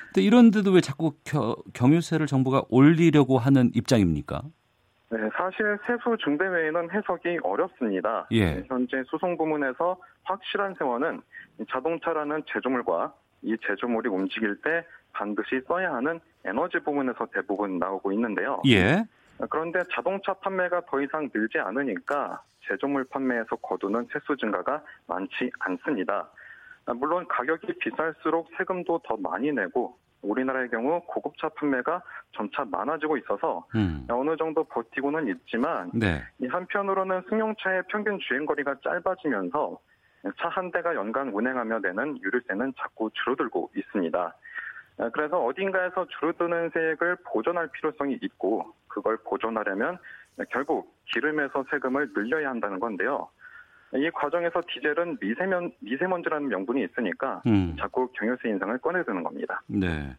근데 이런데도 왜 자꾸 겨, 경유세를 정부가 올리려고 하는 입장입니까? 네, 사실 세수 중대 외에는 해석이 어렵습니다. 예. 현재 수송 부문에서 확실한 세원은 자동차라는 제조물과 이 제조물이 움직일 때 반드시 써야 하는 에너지 부문에서 대부분 나오고 있는데요. 예. 그런데 자동차 판매가 더 이상 늘지 않으니까 제조물 판매에서 거두는 세수 증가가 많지 않습니다. 물론 가격이 비쌀수록 세금도 더 많이 내고 우리나라의 경우 고급차 판매가 점차 많아지고 있어서 음. 어느 정도 버티고는 있지만 네. 이 한편으로는 승용차의 평균 주행거리가 짧아지면서 차 한 대가 연간 운행하며 내는 유류세는 자꾸 줄어들고 있습니다. 그래서 어딘가에서 줄어드는 세액을 보존할 필요성이 있고 그걸 보존하려면 결국 기름에서 세금을 늘려야 한다는 건데요. 이 과정에서 디젤은 미세먼, 미세먼지라는 명분이 있으니까 음. 자꾸 경유세 인상을 꺼내드는 겁니다. 네.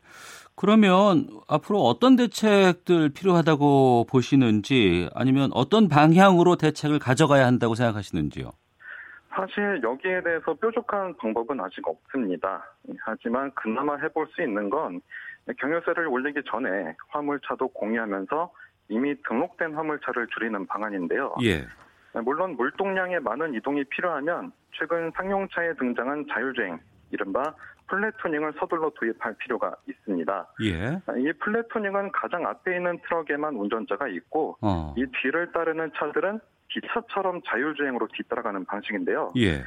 그러면 앞으로 어떤 대책들 필요하다고 보시는지 아니면 어떤 방향으로 대책을 가져가야 한다고 생각하시는지요? 사실 여기에 대해서 뾰족한 방법은 아직 없습니다. 하지만 그나마 해볼 수 있는 건 경유세를 올리기 전에 화물차도 공유하면서 이미 등록된 화물차를 줄이는 방안인데요. 예. 물론 물동량의 많은 이동이 필요하면 최근 상용차에 등장한 자율주행, 이른바 플랫투닝을 서둘러 도입할 필요가 있습니다. 예. 이 플랫투닝은 가장 앞에 있는 트럭에만 운전자가 있고 어. 이 뒤를 따르는 차들은 기차처럼 자율주행으로 뒤따라가는 방식인데요. 예.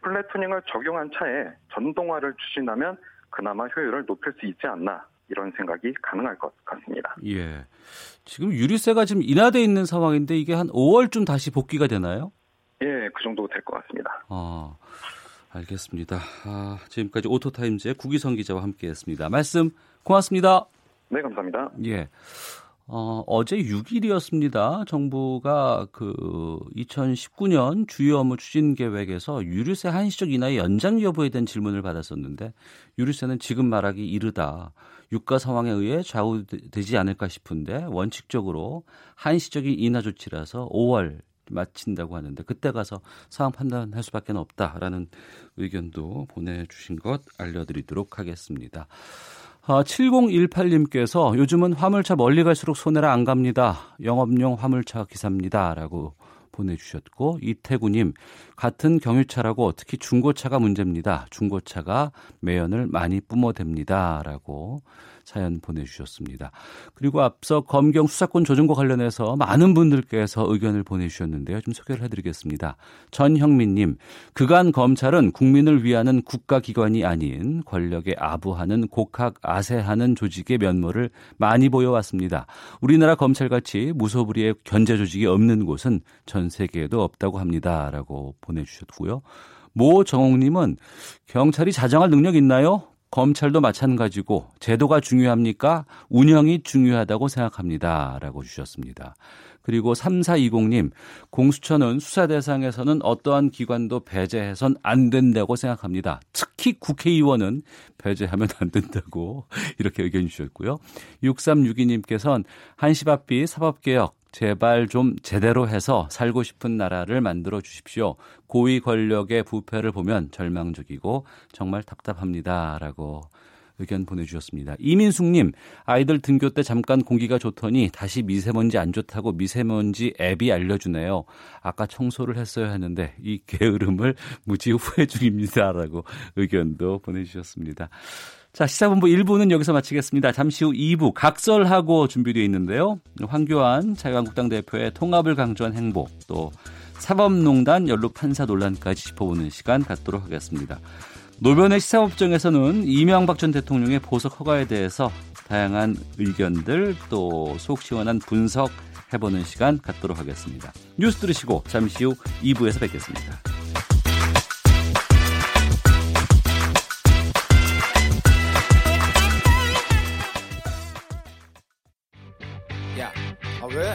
플랫투닝을 적용한 차에 전동화를 추진하면 그나마 효율을 높일 수 있지 않나. 이런 생각이 가능할 것 같습니다. 예, 지금 유류세가 지금 인하돼 있는 상황인데 이게 한 오월쯤 다시 복귀가 되나요? 예, 그 정도 될 것 같습니다. 아, 알겠습니다. 아, 지금까지 오토타임즈의 구기성 기자와 함께했습니다. 말씀 고맙습니다. 네, 감사합니다. 예, 어, 어제 육 일이었습니다. 정부가 그 이천십구 년 주요 업무 추진 계획에서 유류세 한시적 인하의 연장 여부에 대한 질문을 받았었는데 유류세는 지금 말하기 이르다. 유가 상황에 의해 좌우되지 않을까 싶은데 원칙적으로 한시적인 인하 조치라서 오월 마친다고 하는데 그때 가서 상황 판단할 수밖에 없다라는 의견도 보내주신 것 알려드리도록 하겠습니다. 아, 칠공일팔 님께서 요즘은 화물차 멀리 갈수록 손해라 안 갑니다. 영업용 화물차 기사입니다. 라고 보내주셨고, 이태구님, 같은 경유차라고 특히 중고차가 문제입니다. 중고차가 매연을 많이 뿜어댑니다. 라고 사연 보내주셨습니다. 그리고 앞서 검경 수사권 조정과 관련해서 많은 분들께서 의견을 보내주셨는데요. 좀 소개를 해드리겠습니다. 전형민님, 그간 검찰은 국민을 위하는 국가기관이 아닌 권력에 아부하는 곡학 아세하는 조직의 면모를 많이 보여왔습니다. 우리나라 검찰같이 무소불위의 견제 조직이 없는 곳은 전 세계에도 없다고 합니다. 라고 보내주셨고요. 모정옥님은 경찰이 자정할 능력 있나요? 검찰도 마찬가지고 제도가 중요합니까? 운영이 중요하다고 생각합니다. 라고 주셨습니다. 그리고 삼사이공 님, 공수처는 수사 대상에서는 어떠한 기관도 배제해선 안 된다고 생각합니다. 특히 국회의원은 배제하면 안 된다고 이렇게 의견 주셨고요. 육삼육이 님께서는 한시 앞이 사법개혁 제발 좀 제대로 해서 살고 싶은 나라를 만들어 주십시오. 고위 권력의 부패를 보면 절망적이고 정말 답답합니다. 라고 의견 보내주셨습니다. 이민숙님, 아이들 등교 때 잠깐 공기가 좋더니 다시 미세먼지 안 좋다고 미세먼지 앱이 알려주네요. 아까 청소를 했어야 했는데 이 게으름을 무지 후회 중입니다. 라고 의견도 보내주셨습니다. 자, 시사본부 일 부는 여기서 마치겠습니다. 잠시 후 이 부 각설하고 준비되어 있는데요. 황교안 자유한국당 대표의 통합을 강조한 행보, 또 사법농단 연루 판사 논란까지 짚어보는 시간 갖도록 하겠습니다. 노변의 시사법정에서는 이명박 전 대통령의 보석 허가에 대해서 다양한 의견들, 또 속 시원한 분석해보는 시간 갖도록 하겠습니다. 뉴스 들으시고 잠시 후 이 부에서 뵙겠습니다. 왜?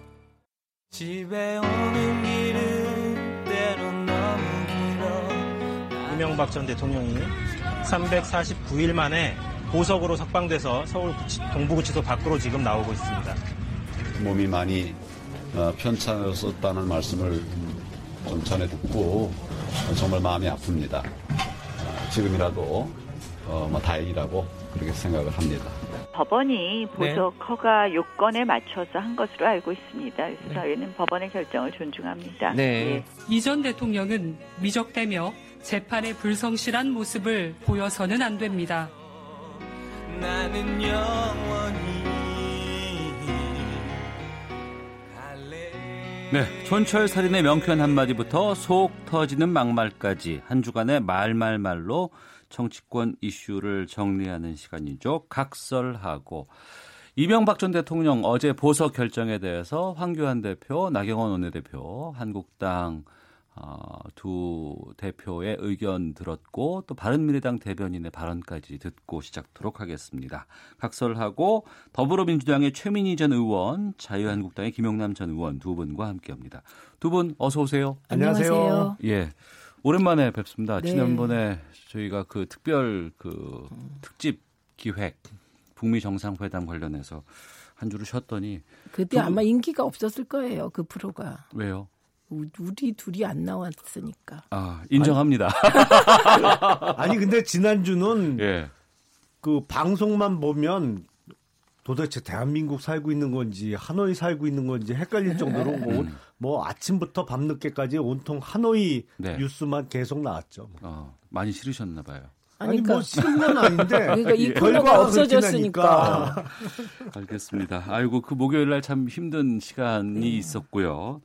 집에 오는 길은 때론 너무 길어. 이명박 전 대통령이 삼백사십구 일 만에 보석으로 석방돼서 서울 구치, 동부구치소 밖으로 지금 나오고 있습니다. 몸이 많이 편찮았었다는 말씀을 좀 전에 듣고 정말 마음이 아픕니다. 지금이라도 뭐 다행이라고 그렇게 생각을 합니다. 법원이 보석 네. 허가 요건에 맞춰서 한 것으로 알고 있습니다. 그래서 네. 저희는 법원의 결정을 존중합니다. 네. 예. 이 전 대통령은 미적대며 재판에 불성실한 모습을 보여서는 안 됩니다. 나는 영원히 갈래. 네, 촌철살인의 명쾌한 한마디부터 속 터지는 막말까지 한 주간의 말말말로 정치권 이슈를 정리하는 시간이죠. 각설하고. 이명박 전 대통령 어제 보석 결정에 대해서 황교안 대표, 나경원 원내대표, 한국당 두 대표의 의견 들었고, 또 바른미래당 대변인의 발언까지 듣고 시작하도록 하겠습니다. 각설하고 더불어민주당의 최민희 전 의원, 자유한국당의 김용남 전 의원 두 분과 함께합니다. 두 분 어서 오세요. 안녕하세요. 안녕하세요. 예. 오랜만에 뵙습니다. 네. 지난번에 저희가 그 특별 그 특집 기획 북미 정상회담 관련해서 한 주를 쉬었더니 그때 그, 아마 인기가 없었을 거예요. 그 프로가. 왜요? 우리 둘이 안 나왔으니까. 아, 인정합니다. 아니, 아니 근데 지난주는 예. 그 방송만 보면 도대체 대한민국 살고 있는 건지 하노이 살고 있는 건지 헷갈릴 정도로 뭐, 뭐 아침부터 밤늦게까지 온통 하노이 네. 뉴스만 계속 나왔죠. 어, 많이 싫으셨나 봐요. 아니, 아니 그러니까, 뭐 싫은 건 아닌데 그러니까 이 코너가 없어졌으니까. 알겠습니다. 아이고 그 목요일 날 참 힘든 시간이 네. 있었고요.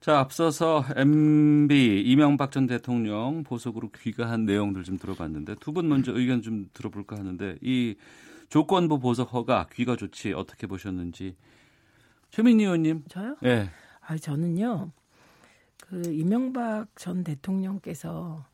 자, 앞서서 엠비 이명박 전 대통령 보석으로 귀가한 내용들 좀 들어봤는데 두 분 먼저 의견 좀 들어볼까 하는데 이 조건부 보석 허가 귀가 조치 어떻게 보셨는지. 최민희 의원님. 저요? 네. 아, 저는요. 그 이명박 전 대통령께서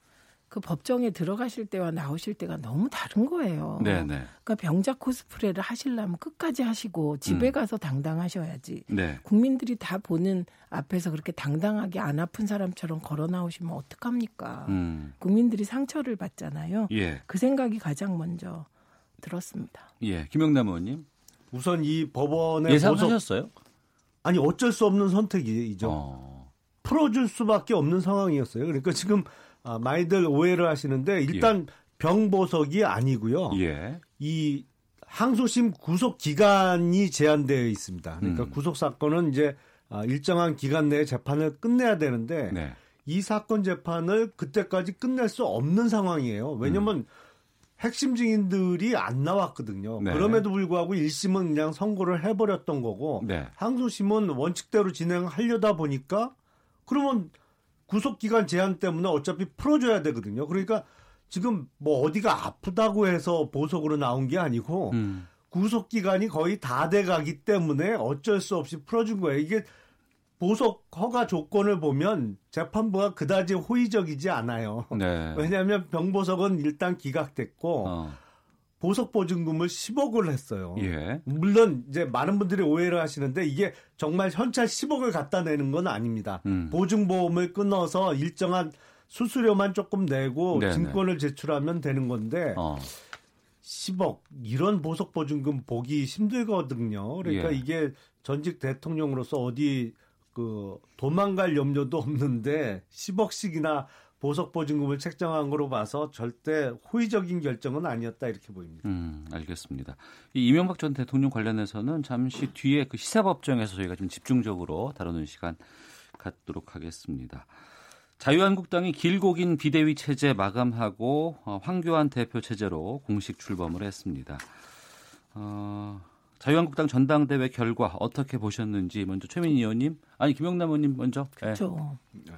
그 법정에 들어가실 때와 나오실 때가 너무 다른 거예요. 네네. 그러니까 병자 코스프레를 하시려면 끝까지 하시고 집에 음. 가서 당당하셔야지. 네. 국민들이 다 보는 앞에서 그렇게 당당하게 안 아픈 사람처럼 걸어 나오시면 어떡합니까? 음. 국민들이 상처를 받잖아요. 예. 그 생각이 가장 먼저 들었습니다. 예, 김영남 의원님. 우선 이 법원의 예상하셨어요? 보석... 아니 어쩔 수 없는 선택이죠. 어. 풀어줄 수밖에 없는 상황이었어요. 그러니까 지금 아, 많이들 오해를 하시는데 일단 예. 병보석이 아니고요. 예. 이 항소심 구속 기간이 제한되어 있습니다. 그러니까 음. 구속 사건은 이제 일정한 기간 내에 재판을 끝내야 되는데 네. 이 사건 재판을 그때까지 끝낼 수 없는 상황이에요. 왜냐하면 음. 핵심 증인들이 안 나왔거든요. 네. 그럼에도 불구하고 일 심은 그냥 선고를 해버렸던 거고 네. 항소심은 원칙대로 진행하려다 보니까 그러면 구속기간 제한 때문에 어차피 풀어줘야 되거든요. 그러니까 지금 뭐 어디가 아프다고 해서 보석으로 나온 게 아니고 음. 구속기간이 거의 다 돼가기 때문에 어쩔 수 없이 풀어준 거예요. 이게 보석 허가 조건을 보면 재판부가 그다지 호의적이지 않아요. 네. 왜냐하면 병보석은 일단 기각됐고 어. 보석 보증금을 십억을 했어요. 예. 물론 이제 많은 분들이 오해를 하시는데 이게 정말 현찰 십억을 갖다 내는 건 아닙니다. 음. 보증보험을 끊어서 일정한 수수료만 조금 내고 네네. 증권을 제출하면 되는 건데 어. 십억 이런 보석 보증금 보기 힘들거든요. 그러니까 예. 이게 전직 대통령으로서 어디 그 도망갈 염려도 없는데 십억씩이나 보석 보증금을 책정한 거로 봐서 절대 호의적인 결정은 아니었다 이렇게 보입니다. 음, 알겠습니다. 이 이명박 전 대통령 관련해서는 잠시 뒤에 그 시사법정에서 저희가 좀 집중적으로 다루는 시간 갖도록 하겠습니다. 자유한국당이 길고 긴 비대위 체제 마감하고 황교안 대표 체제로 공식 출범을 했습니다. 어, 자유한국당 전당대회 결과 어떻게 보셨는지 먼저 최민희 의원님, 아니 김영남 의원님 먼저. 그렇죠. 네.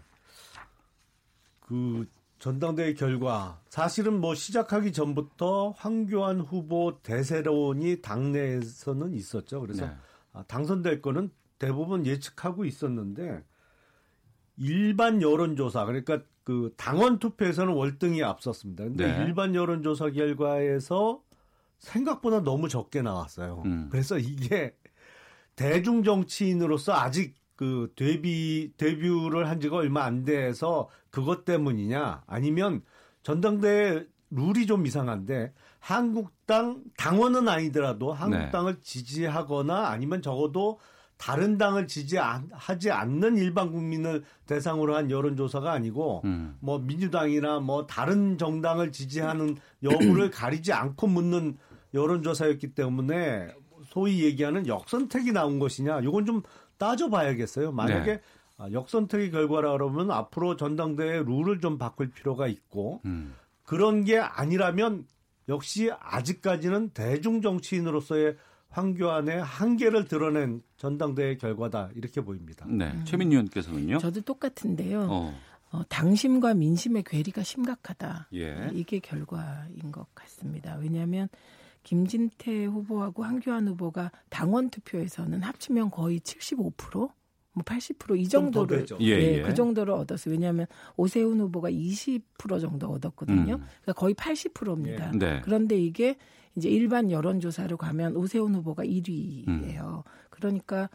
그 전당대회 결과 사실은 뭐 시작하기 전부터 황교안 후보 대세론이 당내에서는 있었죠. 그래서 네. 당선될 거는 대부분 예측하고 있었는데 일반 여론조사 그러니까 그 당원 투표에서는 월등히 앞섰습니다. 근데 네. 일반 여론조사 결과에서 생각보다 너무 적게 나왔어요. 음. 그래서 이게 대중 정치인으로서 아직 그 데뷔 데뷔를 한 지가 얼마 안 돼서 그것 때문이냐 아니면 전당대회 룰이 좀 이상한데 한국당 당원은 아니더라도 한국당을 네. 지지하거나 아니면 적어도 다른 당을 지지하지 않는 일반 국민을 대상으로 한 여론조사가 아니고 음. 뭐 민주당이나 뭐 다른 정당을 지지하는 여부를 가리지 않고 묻는 여론조사였기 때문에 소위 얘기하는 역선택이 나온 것이냐 이건 좀 따져봐야겠어요. 만약에 네. 역선택의 결과라 그러면 앞으로 전당대회 룰을 좀 바꿀 필요가 있고 음. 그런 게 아니라면 역시 아직까지는 대중 정치인으로서의 황교안의 한계를 드러낸 전당대회 결과다 이렇게 보입니다. 네, 음. 최민희 의원께서는요? 저도 똑같은데요. 어. 어, 당심과 민심의 괴리가 심각하다. 예. 이게 결과인 것 같습니다. 왜냐하면 김진태 후보하고 황교안 후보가 당원 투표에서는 합치면 거의 칠십오 퍼센트, 뭐 팔십 퍼센트 이 정도를 예, 예. 그 정도를 얻었어요. 왜냐하면 오세훈 후보가 이십 퍼센트 정도 얻었거든요. 음. 그러니까 거의 팔십 퍼센트입니다. 예. 네. 그런데 이게 이제 일반 여론조사로 가면 오세훈 후보가 일 위예요. 음. 그러니까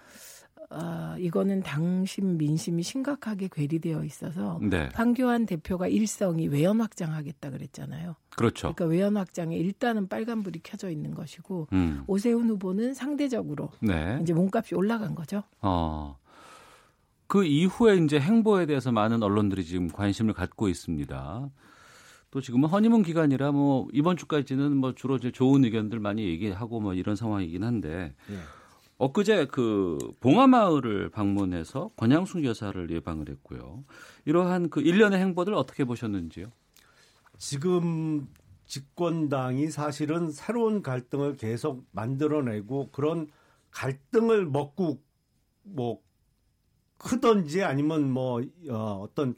어, 이거는 당심 민심이 심각하게 괴리되어 있어서 네. 황교안 대표가 일성이 외연 확장하겠다 그랬잖아요. 그렇죠. 그러니까 외연 확장에 일단은 빨간불이 켜져 있는 것이고 음. 오세훈 후보는 상대적으로 네. 이제 몸값이 올라간 거죠. 어. 그 이후에 이제 행보에 대해서 많은 언론들이 지금 관심을 갖고 있습니다. 또 지금은 허니문 기간이라 뭐 이번 주까지는 뭐 주로 이제 좋은 의견들 많이 얘기하고 뭐 이런 상황이긴 한데. 네. 엊그제 그 봉하마을을 방문해서 권양숙 여사를 예방을 했고요. 이러한 그 일련의 행보들 어떻게 보셨는지요? 지금 집권당이 사실은 새로운 갈등을 계속 만들어내고 그런 갈등을 먹고 뭐 크든지 아니면 뭐 어떤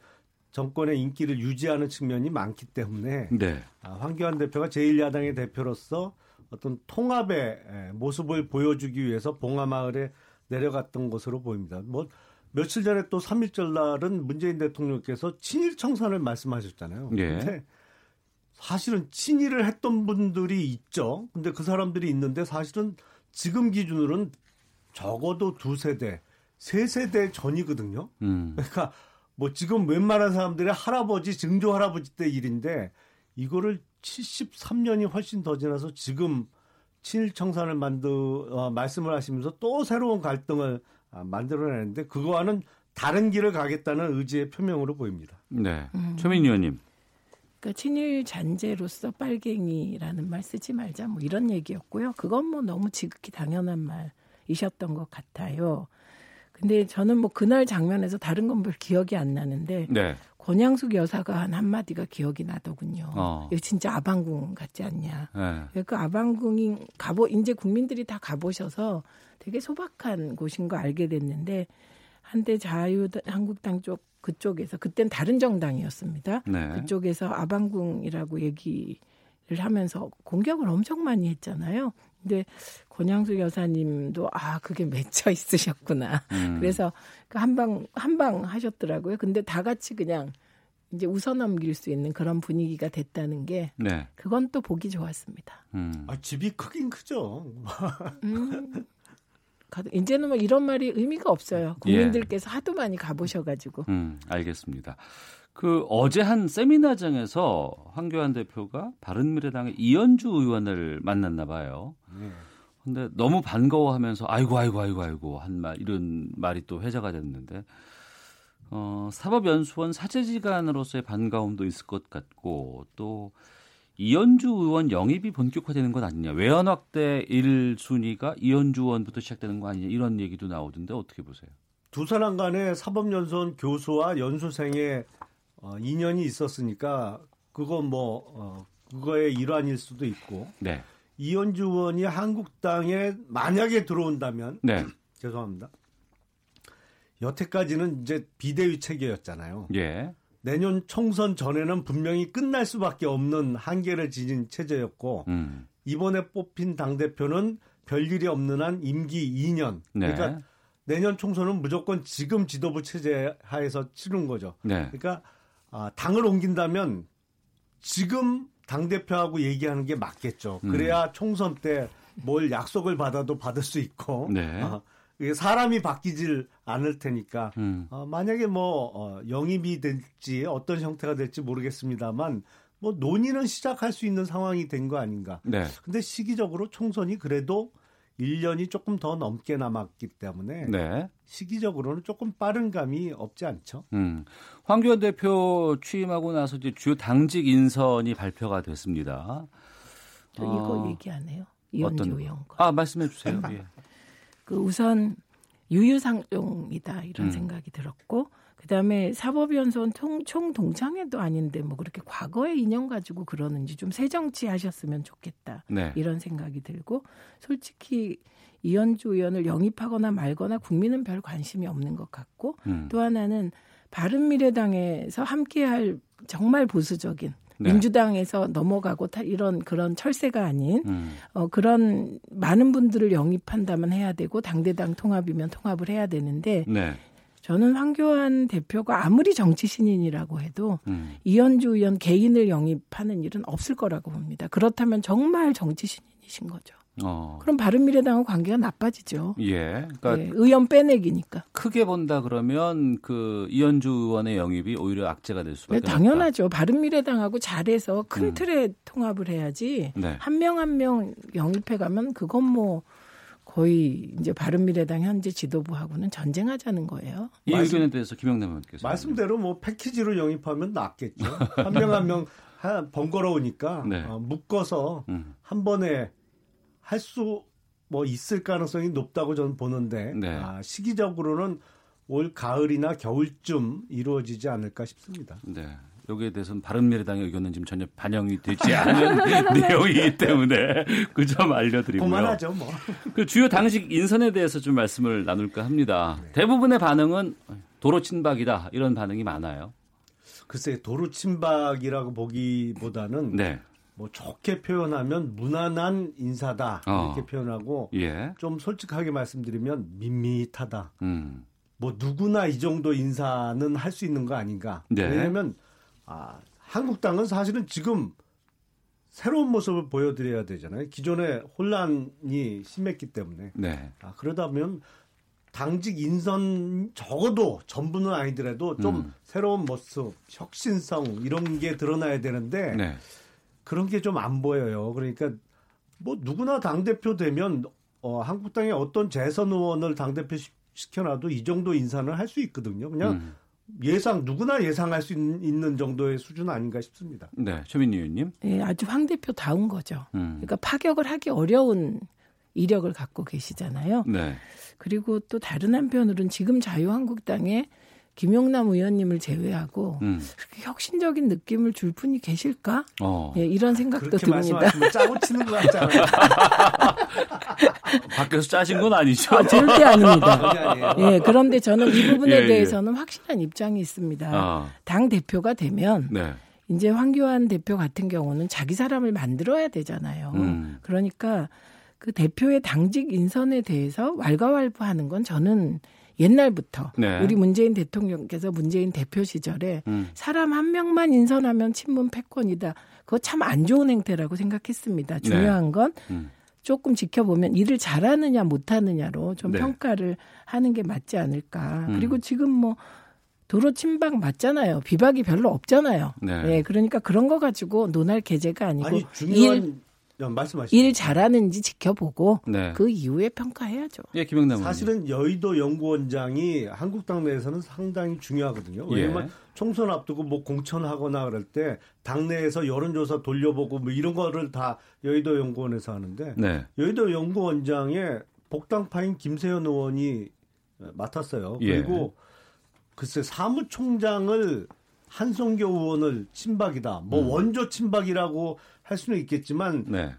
정권의 인기를 유지하는 측면이 많기 때문에 네. 황교안 대표가 제일 야당의 대표로서 어떤 통합의 모습을 보여주기 위해서 봉하마을에 내려갔던 것으로 보입니다. 뭐 며칠 전에 또 삼일절 날은 문재인 대통령께서 친일 청산을 말씀하셨잖아요. 그런데 예. 사실은 친일을 했던 분들이 있죠. 근데 그 사람들이 있는데 사실은 지금 기준으로는 적어도 두 세대, 세 세대 전이거든요. 음. 그러니까 뭐 지금 웬만한 사람들의 할아버지, 증조 할아버지 때 일인데 이거를 칠십삼 년이 훨씬 더 지나서 지금 친일 청산을 만드 어, 말씀을 하시면서 또 새로운 갈등을 아, 만들어내는데 그거와는 다른 길을 가겠다는 의지의 표명으로 보입니다. 네, 음. 최민희 의원님. 그러니까 친일 잔재로서 빨갱이라는 말 쓰지 말자 뭐 이런 얘기였고요. 그건 뭐 너무 지극히 당연한 말이셨던 것 같아요. 근데 저는 뭐 그날 장면에서 다른 건 별 기억이 안 나는데 네. 권양숙 여사가 한 한마디가 기억이 나더군요. 어. 이거 진짜 아방궁 같지 않냐. 네. 그 아방궁이 가보 이제 국민들이 다 가보셔서 되게 소박한 곳인 거 알게 됐는데 한때 자유한국당 쪽 그쪽에서 그땐 다른 정당이었습니다. 네. 그쪽에서 아방궁이라고 얘기를 하면서 공격을 엄청 많이 했잖아요. 근데 권양숙 여사님도 아 그게 맺혀 있으셨구나. 음. 그래서 한방 한방 하셨더라고요. 근데 다 같이 그냥 이제 웃어넘길 수 있는 그런 분위기가 됐다는 게 네. 그건 또 보기 좋았습니다. 음. 아 집이 크긴 크죠. 음. 이제는 뭐 이런 말이 의미가 없어요. 국민들께서 예. 하도 많이 가보셔가지고. 음, 알겠습니다. 그 어제 한 세미나장에서 황교안 대표가 바른미래당의 이연주 의원을 만났나 봐요. 그런데 예. 너무 반가워하면서 아이고 아이고 아이고 아이고 한 말 이런 말이 또 회자가 됐는데 어, 사법연수원 사제지간으로서의 반가움도 있을 것 같고 또 이연주 의원 영입이 본격화되는 건 아니냐. 외연확대 일 순위가 이연주 의원부터 시작되는 거 아니냐. 이런 얘기도 나오던데 어떻게 보세요? 두 사람 간에 사법연수원 교수와 연수생의 어, 인연이 있었으니까 그건 뭐 어, 그거의 일환일 수도 있고 네. 이연주 의원이 한국당에 만약에 들어온다면 네. 죄송합니다. 여태까지는 이제 비대위 체계였잖아요. 예. 내년 총선 전에는 분명히 끝날 수밖에 없는 한계를 지닌 체제였고 음. 이번에 뽑힌 당대표는 별일이 없는 한 임기 이 년. 네. 그러니까 내년 총선은 무조건 지금 지도부 체제 하에서 치른 거죠. 네. 그러니까 아, 당을 옮긴다면 지금 당대표하고 얘기하는 게 맞겠죠. 그래야 음. 총선 때 뭘 약속을 받아도 받을 수 있고 네. 아, 사람이 바뀌질 않을 테니까 음. 어, 만약에 뭐 어, 영입이 될지 어떤 형태가 될지 모르겠습니다만 뭐 논의는 시작할 수 있는 상황이 된 거 아닌가. 네. 근데 시기적으로 총선이 그래도 일 년이 조금 더 넘게 남았기 때문에 네. 시기적으로는 조금 빠른 감이 없지 않죠. 음. 황교안 대표 취임하고 나서 이제 주요 당직 인선이 발표가 됐습니다. 저 이거 어... 얘기 안 해요. 이현주 어떤... 의원과. 아 말씀해 주세요. 예. 그 우선 유유상종이다 이런 음. 생각이 들었고 그다음에 사법연수원 총, 총 동창회도 아닌데 뭐 그렇게 과거의 인연 가지고 그러는지 좀 새정치 하셨으면 좋겠다 네. 이런 생각이 들고 솔직히 이연주 의원을 영입하거나 말거나 국민은 별 관심이 없는 것 같고 음. 또 하나는 바른미래당에서 함께할 정말 보수적인 네. 민주당에서 넘어가고 타 이런 그런 철새가 아닌 음. 어, 그런 많은 분들을 영입한다면 해야 되고 당대당 통합이면 통합을 해야 되는데 네. 저는 황교안 대표가 아무리 정치 신인이라고 해도 음. 이연주 의원 개인을 영입하는 일은 없을 거라고 봅니다. 그렇다면 정말 정치 신인이신 거죠. 어. 그럼 바른미래당하고 관계가 나빠지죠. 예, 그러니까 예, 의원 빼내기니까. 크게 본다 그러면 그 이연주 의원의 영입이 오히려 악재가 될 수밖에. 네, 당연하죠. 없다. 바른미래당하고 잘해서 큰 음. 틀에 통합을 해야지. 네. 한 명 한 명 영입해 가면 그건 뭐 거의 이제 바른미래당 현재 지도부하고는 전쟁하자는 거예요. 이 말씀, 의견에 대해서 김영남 의원께서 말씀대로 뭐 패키지로 영입하면 낫겠죠. 한 명 한 명 번거로우니까 네. 어, 묶어서 음. 한 번에. 할 수 뭐 있을 가능성이 높다고 저는 보는데 네. 아, 시기적으로는 올 가을이나 겨울쯤 이루어지지 않을까 싶습니다. 네, 여기에 대해서는 바른미래당의 의견은 지금 전혀 반영이 되지 않은 내용이기 때문에 그 점 알려드리고요. 그만하죠, 뭐. 그 주요 당직 인선에 대해서 좀 말씀을 나눌까 합니다. 네. 대부분의 반응은 도로 친박이다 이런 반응이 많아요. 글쎄, 도로 친박이라고 보기보다는. 네. 뭐 좋게 표현하면 무난한 인사다 이렇게 어. 표현하고 예. 좀 솔직하게 말씀드리면 밋밋하다. 음. 뭐 누구나 이 정도 인사는 할 수 있는 거 아닌가. 네. 왜냐하면 아, 한국당은 사실은 지금 새로운 모습을 보여드려야 되잖아요. 기존에 혼란이 심했기 때문에. 네. 아, 그러다 보면 당직 인선 적어도 전부는 아니더라도 좀 음. 새로운 모습, 혁신성 이런 게 드러나야 되는데 네. 그런 게 좀 안 보여요. 그러니까 뭐 누구나 당대표 되면 어, 한국당의 어떤 재선 의원을 당대표 시켜놔도 이 정도 인사는 할 수 있거든요. 그냥 음. 예상 누구나 예상할 수 있는 정도의 수준 아닌가 싶습니다. 네, 최민희 의원님. 네, 아주 황 대표다운 거죠. 음. 그러니까 파격을 하기 어려운 이력을 갖고 계시잖아요. 네. 그리고 또 다른 한편으로는 지금 자유한국당의 김용남 의원님을 제외하고 음. 그렇게 혁신적인 느낌을 줄 분이 계실까? 어. 예, 이런 생각도 그렇게 듭니다. 말씀하시면 짜고 치는 거 같잖아요. 밖에서 짜신 건 아니죠? 아, 절대 아닙니다. 예, 그런데 저는 이 부분에 예, 대해서는 예. 확실한 입장이 있습니다. 아. 당 대표가 되면 네. 이제 황교안 대표 같은 경우는 자기 사람을 만들어야 되잖아요. 음. 그러니까 그 대표의 당직 인선에 대해서 왈가왈부하는 건 저는 옛날부터 네. 우리 문재인 대통령께서 문재인 대표 시절에 음. 사람 한 명만 인선하면 친문 패권이다. 그거 참 안 좋은 행태라고 생각했습니다. 중요한 네. 건 음. 조금 지켜보면 일을 잘하느냐 못하느냐로 좀 네. 평가를 하는 게 맞지 않을까. 음. 그리고 지금 뭐 도로 침박 맞잖아요. 비박이 별로 없잖아요. 네. 네, 그러니까 그런 거 가지고 논할 계제가 아니고 아니, 중요한... 일 말씀하시죠. 일 잘하는지 지켜보고 네. 그 이후에 평가해야죠. 예, 김영남 사실은 여의도 연구원장이 한국당 내에서는 상당히 중요하거든요. 왜냐하면 예. 총선 앞두고 뭐 공천하거나 그럴 때 당내에서 여론조사 돌려보고 뭐 이런 거를 다 여의도 연구원에서 하는데 네. 여의도 연구원장에 복당파인 김세현 의원이 맡았어요. 예. 그리고 글쎄 사무총장을 한성교 의원을 친박이다. 뭐 음. 원조 친박이라고 할 수는 있겠지만 네.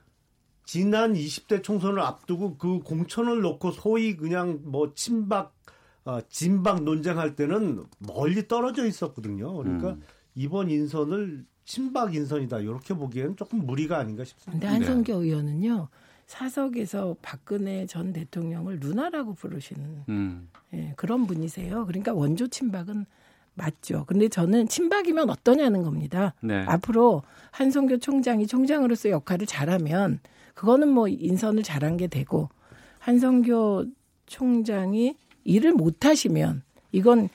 지난 이십 대 총선을 앞두고 그 공천을 놓고 소위 그냥 뭐 친박, 어, 진박 논쟁할 때는 멀리 떨어져 있었거든요. 그러니까 음. 이번 인선을 친박 인선이다. 이렇게 보기에는 조금 무리가 아닌가 싶습니다. 그런데 한성교 네. 의원은요. 사석에서 박근혜 전 대통령을 누나라고 부르시는 음. 예, 그런 분이세요. 그러니까 원조 친박은 맞죠. 근데 저는 친박이면 어떠냐는 겁니다. 네. 앞으로 한성교 총장이 총장으로서 역할을 잘하면 그거는 뭐 인선을 잘한 게 되고 한성교 총장이 일을 못하시면 이건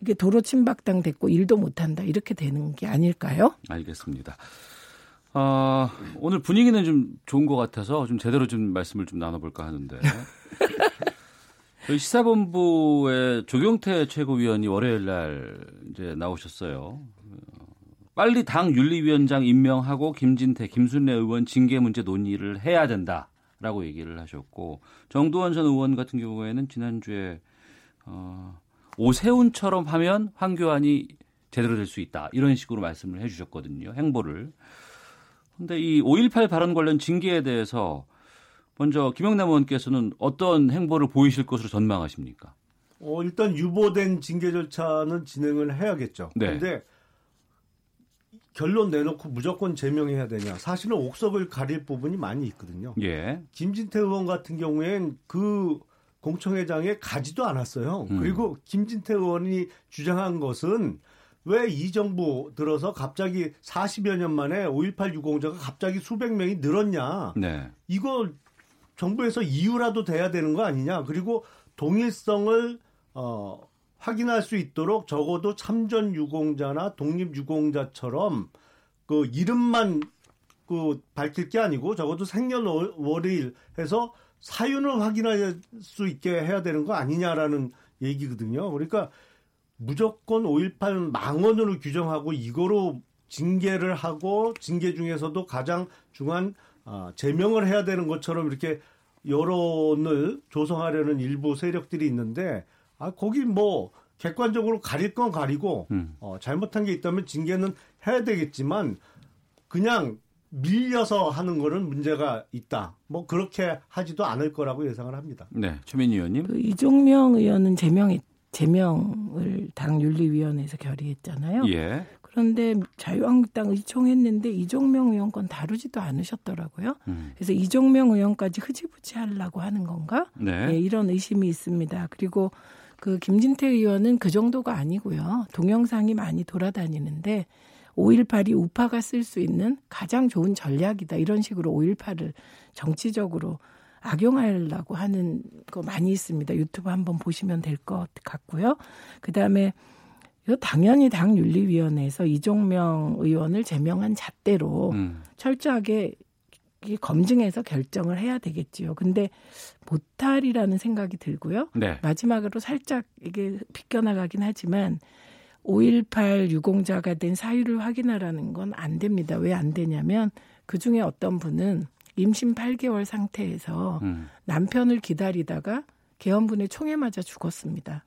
이게 도로 친박당 됐고 일도 못한다 이렇게 되는 게 아닐까요? 알겠습니다. 어, 오늘 분위기는 좀 좋은 것 같아서 좀 제대로 좀 말씀을 좀 나눠볼까 하는데. 저희 시사본부의 조경태 최고위원이 월요일 날 이제 나오셨어요. 빨리 당 윤리위원장 임명하고 김진태, 김순례 의원 징계 문제 논의를 해야 된다라고 얘기를 하셨고 정두언 전 의원 같은 경우에는 지난주에 어, 오세훈처럼 하면 황교안이 제대로 될 수 있다. 이런 식으로 말씀을 해 주셨거든요. 행보를. 그런데 이 오일팔 발언 관련 징계에 대해서 먼저 김영남 의원께서는 어떤 행보를 보이실 것으로 전망하십니까? 어, 일단 유보된 징계 절차는 진행을 해야겠죠. 그런데 네. 결론 내놓고 무조건 제명해야 되냐. 사실은 옥석을 가릴 부분이 많이 있거든요. 예. 김진태 의원 같은 경우엔 그 공청회장에 가지도 않았어요. 음. 그리고 김진태 의원이 주장한 것은 왜 이 정부 들어서 갑자기 사십여 년 만에 오일팔 유공자가 갑자기 수백 명이 늘었냐. 네. 이걸 정부에서 이유라도 돼야 되는 거 아니냐. 그리고 동일성을 어, 확인할 수 있도록 적어도 참전 유공자나 독립 유공자처럼 그 이름만 그 밝힐 게 아니고 적어도 생년월일 해서 사유를 확인할 수 있게 해야 되는 거 아니냐라는 얘기거든요. 그러니까 무조건 오일팔 망언으로 규정하고 이거로 징계를 하고 징계 중에서도 가장 중요한 아, 제명을 해야 되는 것처럼 이렇게 여론을 조성하려는 일부 세력들이 있는데 아 거기 뭐 객관적으로 가릴 건 가리고 음. 어, 잘못한 게 있다면 징계는 해야 되겠지만 그냥 밀려서 하는 거는 문제가 있다. 뭐 그렇게 하지도 않을 거라고 예상을 합니다. 네, 최민희 의원님. 그 이종명 의원은 제명이, 제명을 당윤리위원회에서 결의했잖아요. 예. 그런데 자유한국당 의총했는데 이종명 의원 건 다루지도 않으셨더라고요. 음. 그래서 이종명 의원까지 흐지부지 하려고 하는 건가? 네. 네, 이런 의심이 있습니다. 그리고 그 김진태 의원은 그 정도가 아니고요. 동영상이 많이 돌아다니는데 오일팔이 우파가 쓸 수 있는 가장 좋은 전략이다. 이런 식으로 오일팔을 정치적으로 악용하려고 하는 거 많이 있습니다. 유튜브 한번 보시면 될 것 같고요. 그다음에 당연히 당윤리위원회에서 이종명 의원을 제명한 잣대로 음. 철저하게 검증해서 결정을 해야 되겠지요. 근데 보탈이라는 생각이 들고요. 네. 마지막으로 살짝 이게 비껴나가긴 하지만 오일팔 유공자가 된 사유를 확인하라는 건 안 됩니다. 왜 안 되냐면 그중에 어떤 분은 임신 팔 개월 상태에서 음. 남편을 기다리다가 계엄군에 총에 맞아 죽었습니다.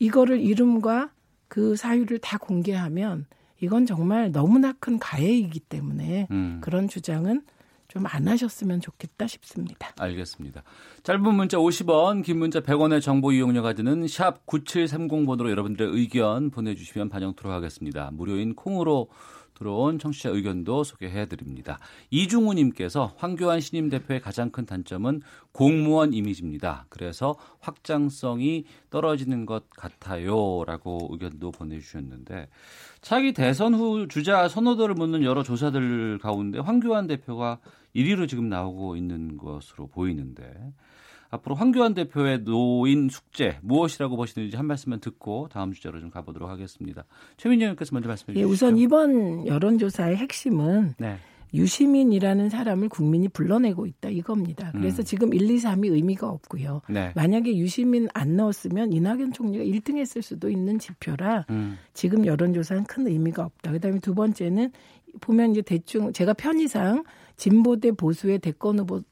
이거를 이름과 그 사유를 다 공개하면 이건 정말 너무나 큰 가해이기 때문에 음. 그런 주장은 좀 안 하셨으면 좋겠다 싶습니다. 알겠습니다. 짧은 문자 오십 원, 긴 문자 백 원의 정보 이용료가 드는 샵 구칠삼공 번으로 여러분들의 의견 보내주시면 반영토록 하겠습니다. 무료인 콩으로 들어온 청취자 의견도 소개해드립니다. 이중우님께서 황교안 신임 대표의 가장 큰 단점은 공무원 이미지입니다. 그래서 확장성이 떨어지는 것 같아요. 라고 의견도 보내주셨는데 차기 대선 후 주자 선호도를 묻는 여러 조사들 가운데 황교안 대표가 일 위로 지금 나오고 있는 것으로 보이는데 앞으로 황교안 대표의 노인 숙제 무엇이라고 보시는지 한 말씀만 듣고 다음 주제로 좀 가보도록 하겠습니다. 최민희 의원께서 먼저 말씀해 주시죠. 예, 우선 이번 여론조사의 핵심은 네. 유시민이라는 사람을 국민이 불러내고 있다 이겁니다. 그래서 음. 지금 일, 이, 삼이 의미가 없고요. 네. 만약에 유시민 안 넣었으면 이낙연 총리가 일 등 했을 수도 있는 지표라 음. 지금 여론조사는 큰 의미가 없다. 그다음에 두 번째는 보면 이제 대충 제가 편의상 진보 대 보수의 대권 후보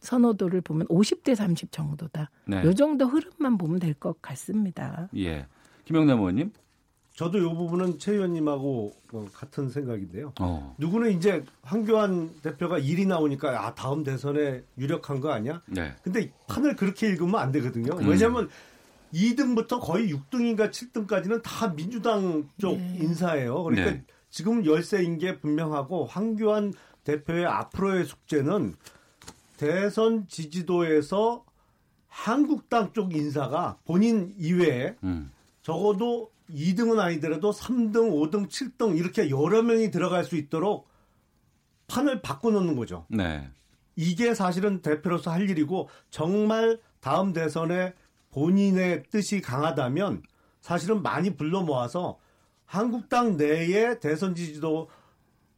선호도를 보면 오십 대 삼십 정도다. 네. 이 정도 흐름만 보면 될 것 같습니다. 예, 김영남 의원님. 저도 이 부분은 최 의원님하고 같은 생각인데요. 어. 누구는 이제 황교안 대표가 일이 나오니까 아 다음 대선에 유력한 거 아니야? 네. 근데 판을 그렇게 읽으면 안 되거든요. 음. 왜냐하면 이 등부터 거의 육 등인가 칠 등까지는 다 민주당 쪽 네. 인사예요. 그러니까 네. 지금 열세인 게 분명하고 황교안 대표의 앞으로의 숙제는 대선 지지도에서 한국당 쪽 인사가 본인 이외에 음. 적어도 이 등은 아니더라도 삼 등, 오 등, 칠 등 이렇게 여러 명이 들어갈 수 있도록 판을 바꿔놓는 거죠. 네. 이게 사실은 대표로서 할 일이고 정말 다음 대선에 본인의 뜻이 강하다면 사실은 많이 불러 모아서 한국당 내에 대선 지지도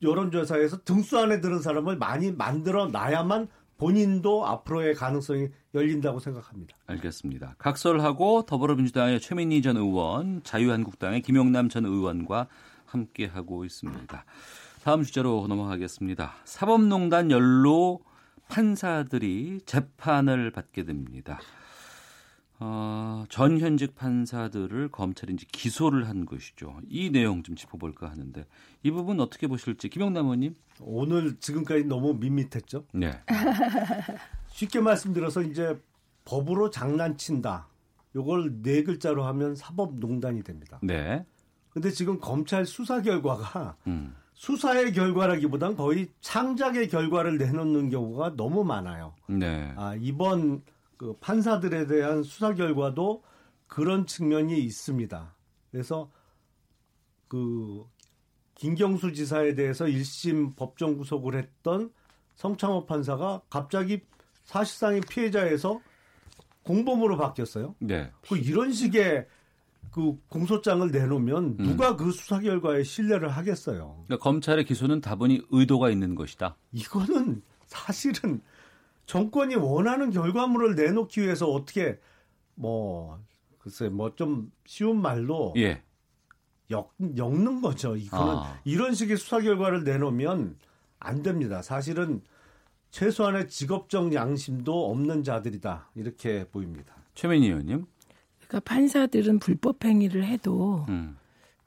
여론조사에서 등수 안에 드는 사람을 많이 만들어놔야만 본인도 앞으로의 가능성이 열린다고 생각합니다. 알겠습니다. 각설하고 더불어민주당의 최민희 전 의원, 자유한국당의 김용남 전 의원과 함께하고 있습니다. 다음 주제로 넘어가겠습니다. 사법농단 연루 판사들이 재판을 받게 됩니다. 어, 전 현직 판사들을 검찰이 이제 기소를 한 것이죠. 이 내용 좀 짚어볼까 하는데 이 부분 어떻게 보실지 김영남 의원님. 오늘 지금까지 너무 밋밋했죠. 네. 쉽게 말씀드려서 이제 법으로 장난친다. 이걸 네 글자로 하면 사법농단이 됩니다. 네. 그런데 지금 검찰 수사 결과가 음. 수사의 결과라기보단 거의 창작의 결과를 내놓는 경우가 너무 많아요. 네. 아 이번 그 판사들에 대한 수사 결과도 그런 측면이 있습니다. 그래서 그 김경수 지사에 대해서 일 심 법정 구속을 했던 성창호 판사가 갑자기 사실상의 피해자에서 공범으로 바뀌었어요. 네. 그 이런 식의 그 공소장을 내놓으면 누가 음. 그 수사 결과에 신뢰를 하겠어요. 그러니까 검찰의 기소는 다분히 의도가 있는 것이다. 이거는 사실은 정권이 원하는 결과물을 내놓기 위해서 어떻게 뭐 글쎄 뭐 좀 쉬운 말로 예. 역, 엮는 거죠. 이거는 아. 이런 식의 수사 결과를 내놓으면 안 됩니다. 사실은 최소한의 직업적 양심도 없는 자들이다 이렇게 보입니다. 최민희 의원님. 그러니까 판사들은 불법 행위를 해도 음.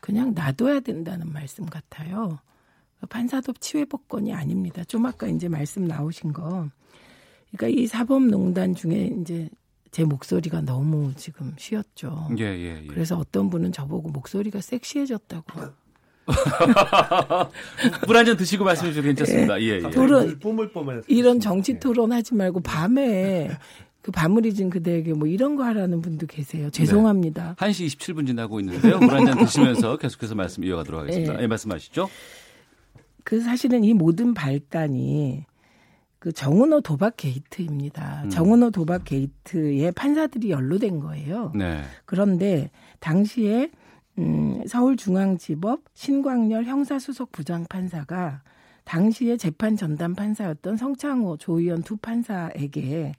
그냥 놔둬야 된다는 말씀 같아요. 판사도 치외법권이 아닙니다. 좀 아까 이제 말씀 나오신 거. 그러니까 이 사법농단 중에 이제 제 목소리가 너무 지금 쉬었죠. 예, 예, 예. 그래서 어떤 분은 저보고 목소리가 섹시해졌다고. 물 한 잔 드시고 말씀해 주셔도 괜찮습니다. 예, 예. 토론, 이런 정치 토론 하지 말고 밤에 그 밤물이 진 그대에게 뭐 이런 거 하라는 분도 계세요. 죄송합니다. 네. 한 시 이십칠 분 지나고 있는데요. 물 한 잔 드시면서 계속해서 말씀 이어가도록 하겠습니다. 네. 예, 말씀하시죠. 그 사실은 이 모든 발단이 그 정은호 도박 게이트입니다. 음. 정은호 도박 게이트에 판사들이 연루된 거예요. 네. 그런데 당시에 음, 서울중앙지법 신광열 형사수석 부장판사가 당시에 재판 전담 판사였던 성창호, 조의연 두 판사에게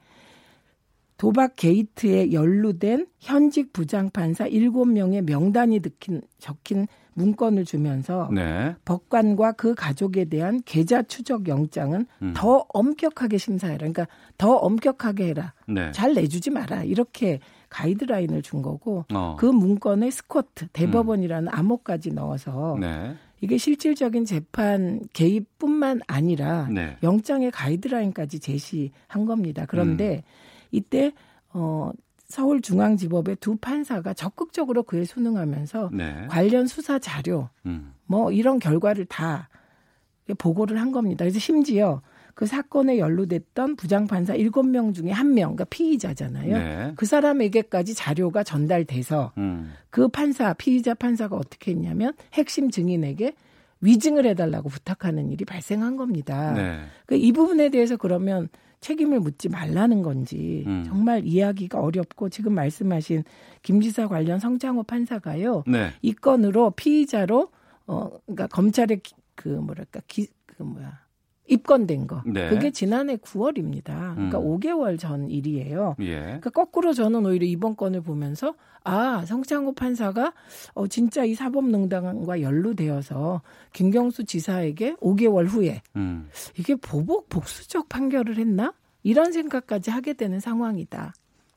도박 게이트에 연루된 현직 부장판사 일곱 명의 명단이 적힌, 적힌 문건을 주면서 네. 법관과 그 가족에 대한 계좌 추적 영장은 음. 더 엄격하게 심사해라. 그러니까 더 엄격하게 해라. 네. 잘 내주지 마라. 이렇게 가이드라인을 준 거고 어. 그 문건에 스쿼트, 대법원이라는 음. 암호까지 넣어서 네. 이게 실질적인 재판 개입뿐만 아니라 네. 영장의 가이드라인까지 제시한 겁니다. 그런데 음. 이때 어, 서울중앙지법의 두 판사가 적극적으로 그에 순응하면서 네. 관련 수사 자료 음. 뭐 이런 결과를 다 보고를 한 겁니다. 그래서 심지어 그 사건에 연루됐던 부장판사 일곱 명 중에 한 명, 그러니까 피의자잖아요. 네. 그 사람에게까지 자료가 전달돼서 음. 그 판사, 피의자 판사가 어떻게 했냐면 핵심 증인에게 위증을 해달라고 부탁하는 일이 발생한 겁니다. 네. 그 이 부분에 대해서 그러면 책임을 묻지 말라는 건지 음. 정말 이야기가 어렵고 지금 말씀하신 김 지사 관련 성창호 판사가요. 네. 이 건으로 피의자로 어 그러니까 검찰의 그 뭐랄까 기, 그 뭐야 입건된 거. 네. 그게 지난해 구월입니다. 음. 그러니까 오 개월 전 일이에요. 예. 그러니까 거꾸로 저는 오히려 이번 건을 보면서 아, 성창호 판사가 어, 진짜 이 사법농단과 연루되어서 김경수 지사에게 오 개월 후에 음. 이게 보복, 복수적 판결을 했나? 이런 생각까지 하게 되는 상황이다.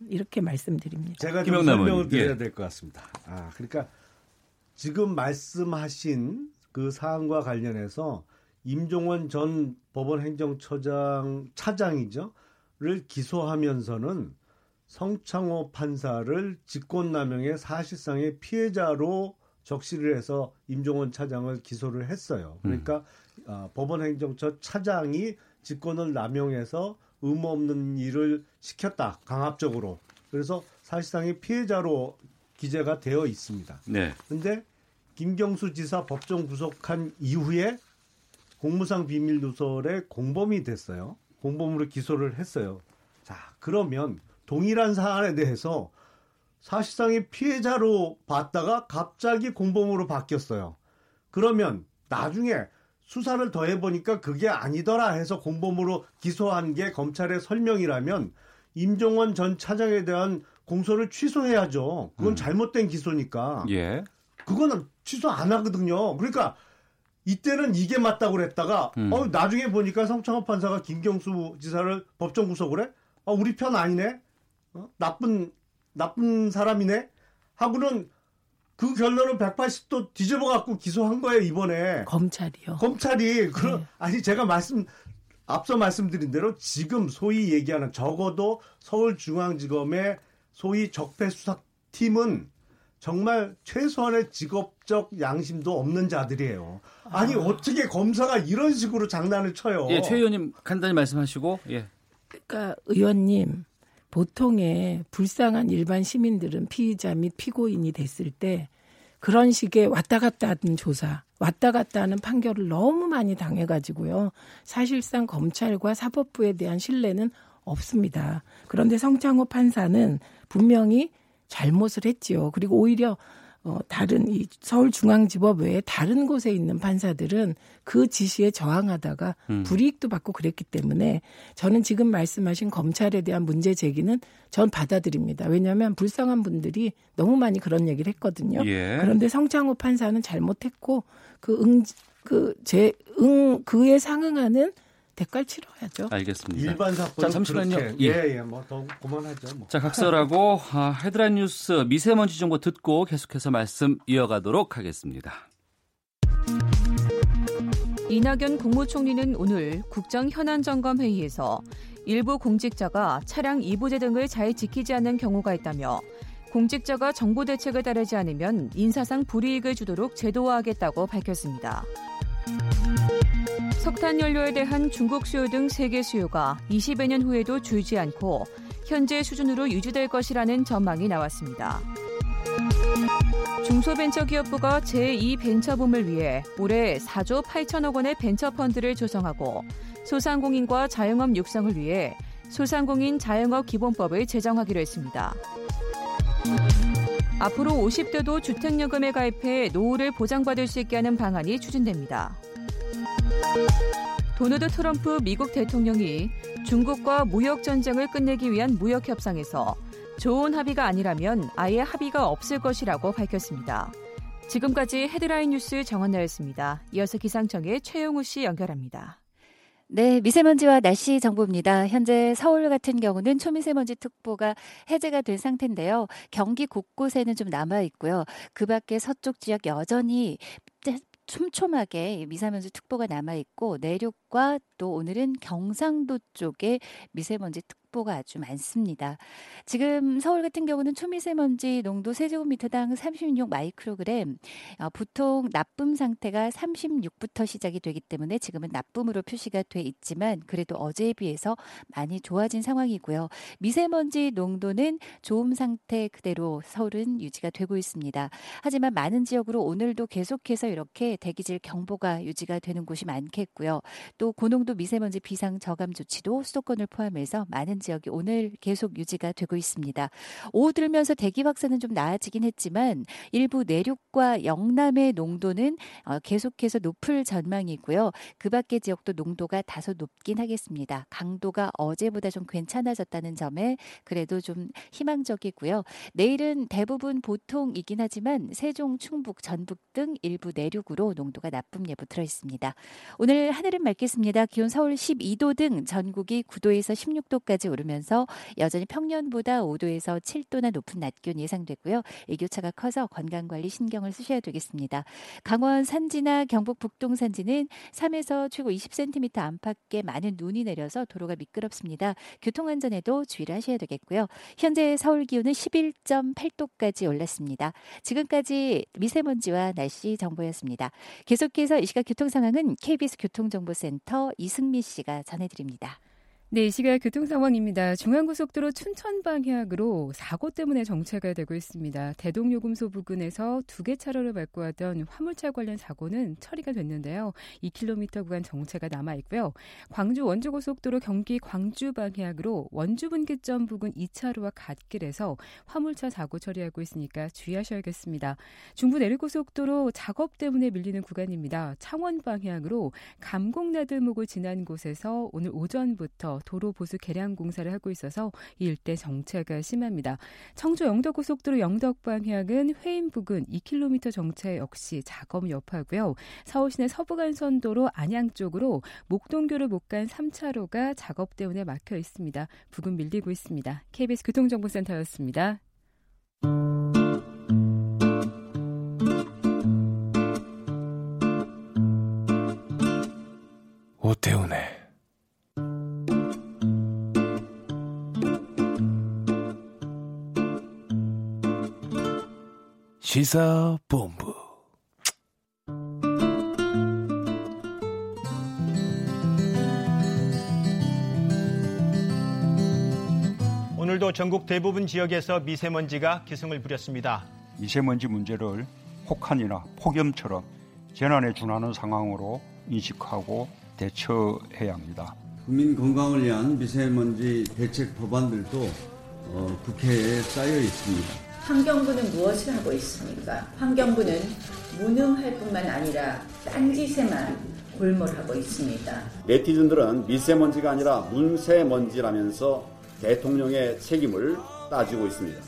이렇게 말씀드립니다. 제가 좀 설명을 드려야 예. 될 것 같습니다. 아, 그러니까 지금 말씀하신 그 사안과 관련해서 임종원 전 법원행정처장 차장이죠,를 기소하면서는 성창호 판사를 직권남용의 사실상의 피해자로 적시를 해서 임종원 차장을 기소를 했어요. 그러니까 음. 어, 법원행정처 차장이 직권을 남용해서 의무 없는 일을 시켰다, 강압적으로. 그래서 사실상의 피해자로 기재가 되어 있습니다. 네. 근데 김경수 지사 법정 구속한 이후에 공무상 비밀 누설의 공범이 됐어요. 공범으로 기소를 했어요. 자, 그러면 동일한 사안에 대해서 사실상의 피해자로 봤다가 갑자기 공범으로 바뀌었어요. 그러면 나중에 수사를 더해보니까 그게 아니더라 해서 공범으로 기소한 게 검찰의 설명이라면 임종원 전 차장에 대한 공소를 취소해야죠. 그건 음. 잘못된 기소니까. 예. 그건 취소 안 하거든요. 그러니까 이때는 이게 맞다고 그랬다가 음. 어, 나중에 보니까 성창호 판사가 김경수 지사를 법정 구속을 해? 어, 우리 편 아니네? 어? 나쁜 나쁜 사람이네? 하고는 그 결론을 백팔십 도 뒤집어 갖고 기소한 거예요, 이번에. 검찰이요. 검찰이. 그러, 네. 아니 제가 말씀 앞서 말씀드린 대로 지금 소위 얘기하는 적어도 서울중앙지검의 소위 적폐수사팀은 정말 최소한의 직업적 양심도 없는 자들이에요. 아니, 아... 어떻게 검사가 이런 식으로 장난을 쳐요. 예, 최 의원님 간단히 말씀하시고. 예. 그러니까 의원님, 보통의 불쌍한 일반 시민들은 피의자 및 피고인이 됐을 때 그런 식의 왔다 갔다 하는 조사, 왔다 갔다 하는 판결을 너무 많이 당해가지고요. 사실상 검찰과 사법부에 대한 신뢰는 없습니다. 그런데 성창호 판사는 분명히 잘못을 했지요. 그리고 오히려 어, 다른 이 서울중앙지법 외에 다른 곳에 있는 판사들은 그 지시에 저항하다가 음. 불이익도 받고 그랬기 때문에 저는 지금 말씀하신 검찰에 대한 문제 제기는 전 받아들입니다. 왜냐하면 불쌍한 분들이 너무 많이 그런 얘기를 했거든요. 예. 그런데 성창호 판사는 잘못했고 그 응, 그 제, 응, 그에 상응하는 대가를 치러야죠. 알겠습니다. 일반 사건 잠시만요. 그렇게. 예, 예, 뭐 더 고만하죠. 뭐. 자, 각설하고 아, 헤드라인 뉴스 미세먼지 정보 듣고 계속해서 말씀 이어가도록 하겠습니다. 이낙연 국무총리는 오늘 국정 현안 점검 회의에서 일부 공직자가 차량 이부제 등을 잘 지키지 않는 경우가 있다며 공직자가 정부 대책을 따르지 않으면 인사상 불이익을 주도록 제도화하겠다고 밝혔습니다. 석탄연료에 대한 중국 수요 등 세계 수요가 이십여 년 후에도 줄지 않고 현재 수준으로 유지될 것이라는 전망이 나왔습니다. 중소벤처기업부가 제이 벤처붐을 위해 올해 사조 팔천억 원의 벤처펀드를 조성하고 소상공인과 자영업 육성을 위해 소상공인 자영업 기본법을 제정하기로 했습니다. 앞으로 오십 대도 주택연금에 가입해 노후를 보장받을 수 있게 하는 방안이 추진됩니다. 도널드 트럼프 미국 대통령이 중국과 무역전쟁을 끝내기 위한 무역협상에서 좋은 합의가 아니라면 아예 합의가 없을 것이라고 밝혔습니다. 지금까지 헤드라인 뉴스 정원나였습니다. 이어서 기상청의 최용우 씨 연결합니다. 네, 미세먼지와 날씨 정보입니다. 현재 서울 같은 경우는 초미세먼지 특보가 해제가 된 상태인데요. 경기 곳곳에는 좀 남아 있고요. 그 밖에 서쪽 지역 여전히 촘촘하게 미세먼지 특보가 남아 있고 내륙과 또 오늘은 경상도 쪽에 미세먼지 특보 보가 아주 많습니다. 지금 서울 같은 경우는 초미세먼지 농도 세제곱미터당 삼십육 마이크로그램, 어, 보통 나쁨 상태가 삼십육부터 시작이 되기 때문에 지금은 나쁨으로 표시가 돼 있지만 그래도 어제에 비해서 많이 좋아진 상황이고요. 미세먼지 농도는 좋음 상태 그대로 서울은 유지가 되고 있습니다. 하지만 많은 지역으로 오늘도 계속해서 이렇게 대기질 경보가 유지가 되는 곳이 많겠고요. 또 고농도 미세먼지 비상 저감 조치도 수도권을 포함해서 많은 지역이 오늘 계속 유지가 되고 있습니다. 오후 들면서 대기 확산은 좀 나아지긴 했지만 일부 내륙과 영남의 농도는 계속해서 높을 전망이고요. 그 밖의 지역도 농도가 다소 높긴 하겠습니다. 강도가 어제보다 좀 괜찮아졌다는 점에 그래도 좀 희망적이고요. 내일은 대부분 보통이긴 하지만 세종, 충북, 전북 등 일부 내륙으로 농도가 나쁨 예보 들어있습니다. 오늘 하늘은 맑겠습니다. 기온 서울 십이도 등 전국이 구도에서 십육도까지 오르면서 여전히 평년보다 오도에서 칠도나 높은 낮 기온 예상되고요. 일교차가 커서 건강관리 신경을 쓰셔야 되겠습니다. 강원 산지나 경북 북동 산지는 삼에서 최고 이십 센티미터 안팎의 많은 눈이 내려서 도로가 미끄럽습니다. 교통안전에도 주의를 하셔야 되겠고요. 현재 서울 기온은 십일점팔도까지 올랐습니다. 지금까지 미세먼지와 날씨 정보였습니다. 계속해서 이 시각 교통 상황은 케이비에스 교통정보센터 이승미 씨가 전해드립니다. 네, 이 시각 교통 상황입니다. 중앙고속도로 춘천 방향으로 사고 때문에 정체가 되고 있습니다. 대동요금소 부근에서 두 개 차로를 밟고 하던 화물차 관련 사고는 처리가 됐는데요. 이 킬로미터 구간 정체가 남아 있고요. 광주 원주고속도로 경기 광주 방향으로 원주 분기점 부근 이 차로와 갓길에서 화물차 사고 처리하고 있으니까 주의하셔야겠습니다. 중부 내륙고속도로 작업 때문에 밀리는 구간입니다. 창원 방향으로 감곡나들목을 지난 곳에서 오늘 오전부터 도로 보수 개량 공사를 하고 있어서 이 일대 정체가 심합니다. 청주 영덕고속도로 영덕 방향은 회인 부근 이 킬로미터 정체 역시 작업 여파고요. 서울시내 서부간선도로 안양 쪽으로 목동교를 못 간 삼 차로가 작업 때문에 막혀 있습니다. 부근 밀리고 있습니다. 케이비에스 교통정보센터였습니다. 오태훈의 시사본부. 오늘도 전국 대부분 지역에서 미세먼지가 기승을 부렸습니다. 미세먼지 문제를 혹한이나 폭염처럼 재난에 준하는 상황으로 인식하고 대처해야 합니다. 국민 건강을 위한 미세먼지 대책 법안들도 어, 국회에 쌓여 있습니다. 환경부는 무엇을 하고 있습니까? 환경부는 무능할 뿐만 아니라 딴짓에만 골몰하고 있습니다. 네티즌들은 미세먼지가 아니라 문세먼지라면서 대통령의 책임을 따지고 있습니다.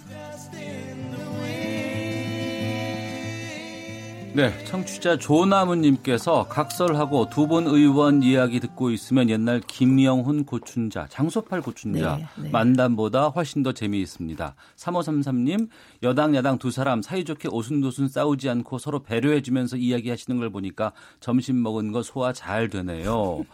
네, 청취자 조나무님께서 각설하고 두 분 의원 이야기 듣고 있으면 옛날 김영훈 고춘자, 장소팔 고춘자 네, 네. 만담보다 훨씬 더 재미있습니다. 삼오삼삼 님, 여당 야당 두 사람 사이좋게 오순도순 싸우지 않고 서로 배려해주면서 이야기하시는 걸 보니까 점심 먹은 거 소화 잘 되네요.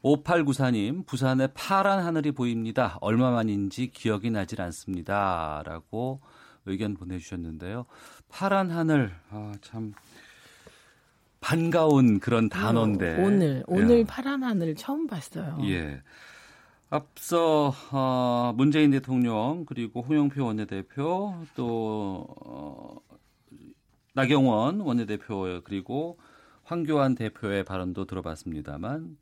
오팔구사 님, 부산에 파란 하늘이 보입니다. 얼마만인지 기억이 나질 않습니다. 라고 의견 보내주셨는데요. 파란 하늘, 아, 참 반가운 그런 단어인데. 오늘, 오늘 예. 파란 하늘 처음 봤어요. 예. 앞서 어, 문재인 대통령 그리고 홍영표 원내대표 또 어, 나경원 원내대표 그리고 황교안 대표의 발언도 들어봤습니다만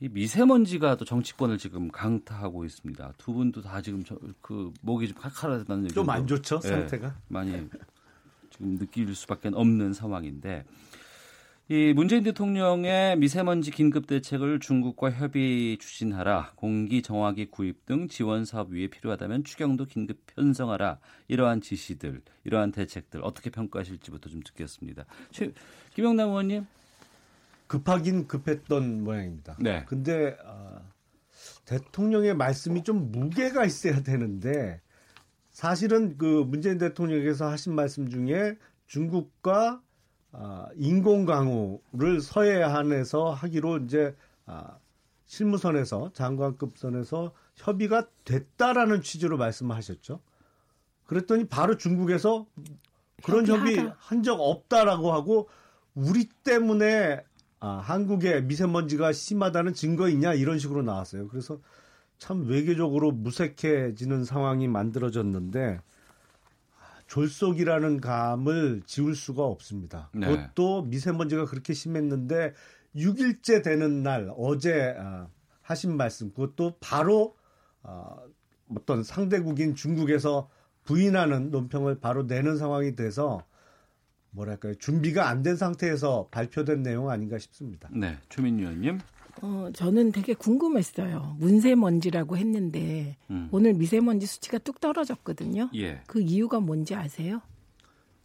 이 미세먼지가 또 정치권을 지금 강타하고 있습니다. 두 분도 다 지금 저, 그 목이 좀 칼칼하다는 얘기 좀 안 좋죠 상태가 네, 많이 지금 느낄 수밖에 없는 상황인데 이 문재인 대통령의 미세먼지 긴급 대책을 중국과 협의 추진하라, 공기 정화기 구입 등 지원 사업 위에 필요하다면 추경도 긴급 편성하라 이러한 지시들, 이러한 대책들 어떻게 평가하실지부터 좀 듣겠습니다. 최, 김영남 의원님. 급하긴 급했던 모양입니다. 네. 근데 어, 대통령의 말씀이 좀 무게가 있어야 되는데 사실은 그 문재인 대통령께서 하신 말씀 중에 중국과 아, 인공강우를 서해안에서 하기로 이제 아, 실무선에서 장관급 선에서 협의가 됐다라는 취지로 말씀하셨죠. 그랬더니 바로 중국에서 그런 협의 한 적 없다라고 하고 우리 때문에 아, 한국에 미세먼지가 심하다는 증거이냐 이런 식으로 나왔어요. 그래서 참 외교적으로 무색해지는 상황이 만들어졌는데 졸속이라는 감을 지울 수가 없습니다. 네. 그것도 미세먼지가 그렇게 심했는데 육 일째 되는 날 어제 어, 하신 말씀 그것도 바로 어, 어떤 상대국인 중국에서 부인하는 논평을 바로 내는 상황이 돼서 뭐랄까요. 준비가 안 된 상태에서 발표된 내용 아닌가 싶습니다. 네, 최민희 의원님. 어, 저는 되게 궁금했어요. 문세먼지라고 했는데 음. 오늘 미세먼지 수치가 뚝 떨어졌거든요. 예. 그 이유가 뭔지 아세요?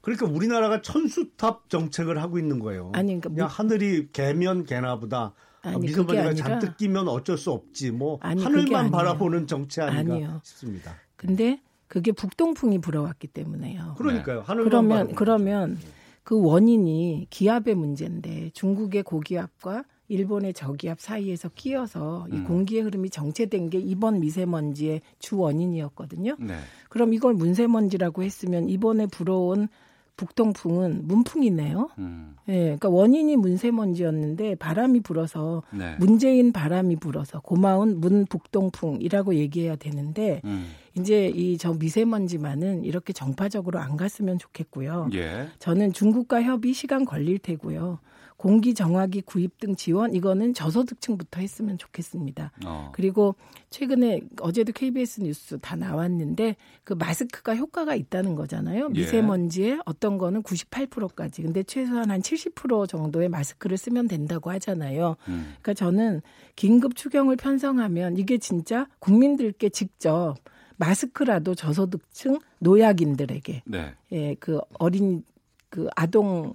그러니까 우리나라가 천수탑 정책을 하고 있는 거예요. 아니, 그러니까 그냥 뭐, 하늘이 개면 개나 보다. 아니, 미세먼지가 아니라, 잔뜩 끼면 어쩔 수 없지. 뭐 아니, 하늘만 바라보는 정치 아닌가 아니요. 싶습니다. 근데 그게 북동풍이 불어왔기 때문에요. 그러니까요. 네. 하늘만 그러면 그러면 거죠. 그 원인이 기압의 문제인데 중국의 고기압과 일본의 저기압 사이에서 끼어서 이 공기의 흐름이 정체된 게 이번 미세먼지의 주 원인이었거든요. 네. 그럼 이걸 문세먼지라고 했으면 이번에 불어온 북동풍은 문풍이네요. 음. 네, 그러니까 원인이 문세먼지였는데 바람이 불어서 네. 문재인 바람이 불어서 고마운 문북동풍이라고 얘기해야 되는데 음. 이제 이 저 미세먼지만은 이렇게 정파적으로 안 갔으면 좋겠고요. 예. 저는 중국과 협의 시간 걸릴 테고요. 공기 정화기 구입 등 지원 이거는 저소득층부터 했으면 좋겠습니다. 어. 그리고 최근에 어제도 케이비에스 뉴스 다 나왔는데 그 마스크가 효과가 있다는 거잖아요. 미세먼지에 예. 어떤 거는 구십팔 퍼센트까지. 근데 최소한 한 칠십 퍼센트 정도의 마스크를 쓰면 된다고 하잖아요. 음. 그러니까 저는 긴급 추경을 편성하면 이게 진짜 국민들께 직접 마스크라도 저소득층 노약인들에게 네. 예, 그 어린 그 아동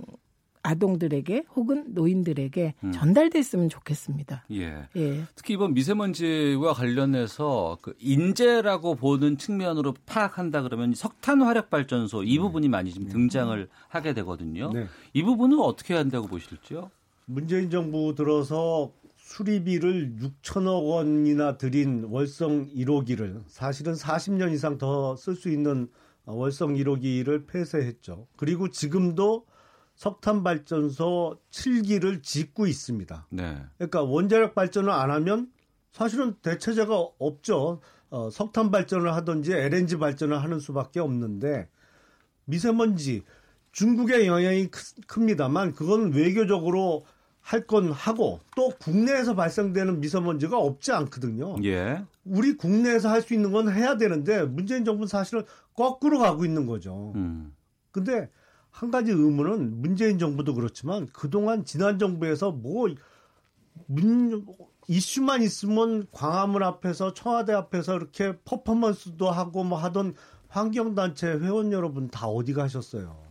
아동들에게 혹은 노인들에게 음. 전달됐으면 좋겠습니다. 예. 예. 특히 이번 미세먼지와 관련해서 그 인재라고 보는 측면으로 파악한다 그러면 석탄 화력 발전소 이 부분이 많이 지금 네. 등장을 하게 되거든요. 네. 이 부분은 어떻게 해야 한다고 보실지요? 문재인 정부 들어서 수리비를 육천억 원이나 들인 월성 일 호기를 사실은 사십 년 이상 더 쓸 수 있는 월성 일 호기를 폐쇄했죠. 그리고 지금도 석탄발전소 칠 기를 짓고 있습니다. 네. 그러니까 원자력 발전을 안 하면 사실은 대체제가 없죠. 어, 석탄발전을 하든지 엘엔지 발전을 하는 수밖에 없는데 미세먼지, 중국의 영향이 크, 큽니다만 그건 외교적으로 할 건 하고 또 국내에서 발생되는 미세먼지가 없지 않거든요. 예. 우리 국내에서 할 수 있는 건 해야 되는데 문재인 정부는 사실은 거꾸로 가고 있는 거죠. 근데 음. 한 가지 의문은 문재인 정부도 그렇지만 그동안 지난 정부에서 뭐 문, 이슈만 있으면 광화문 앞에서 청와대 앞에서 이렇게 퍼포먼스도 하고 뭐 하던 환경단체 회원 여러분 다 어디 가셨어요?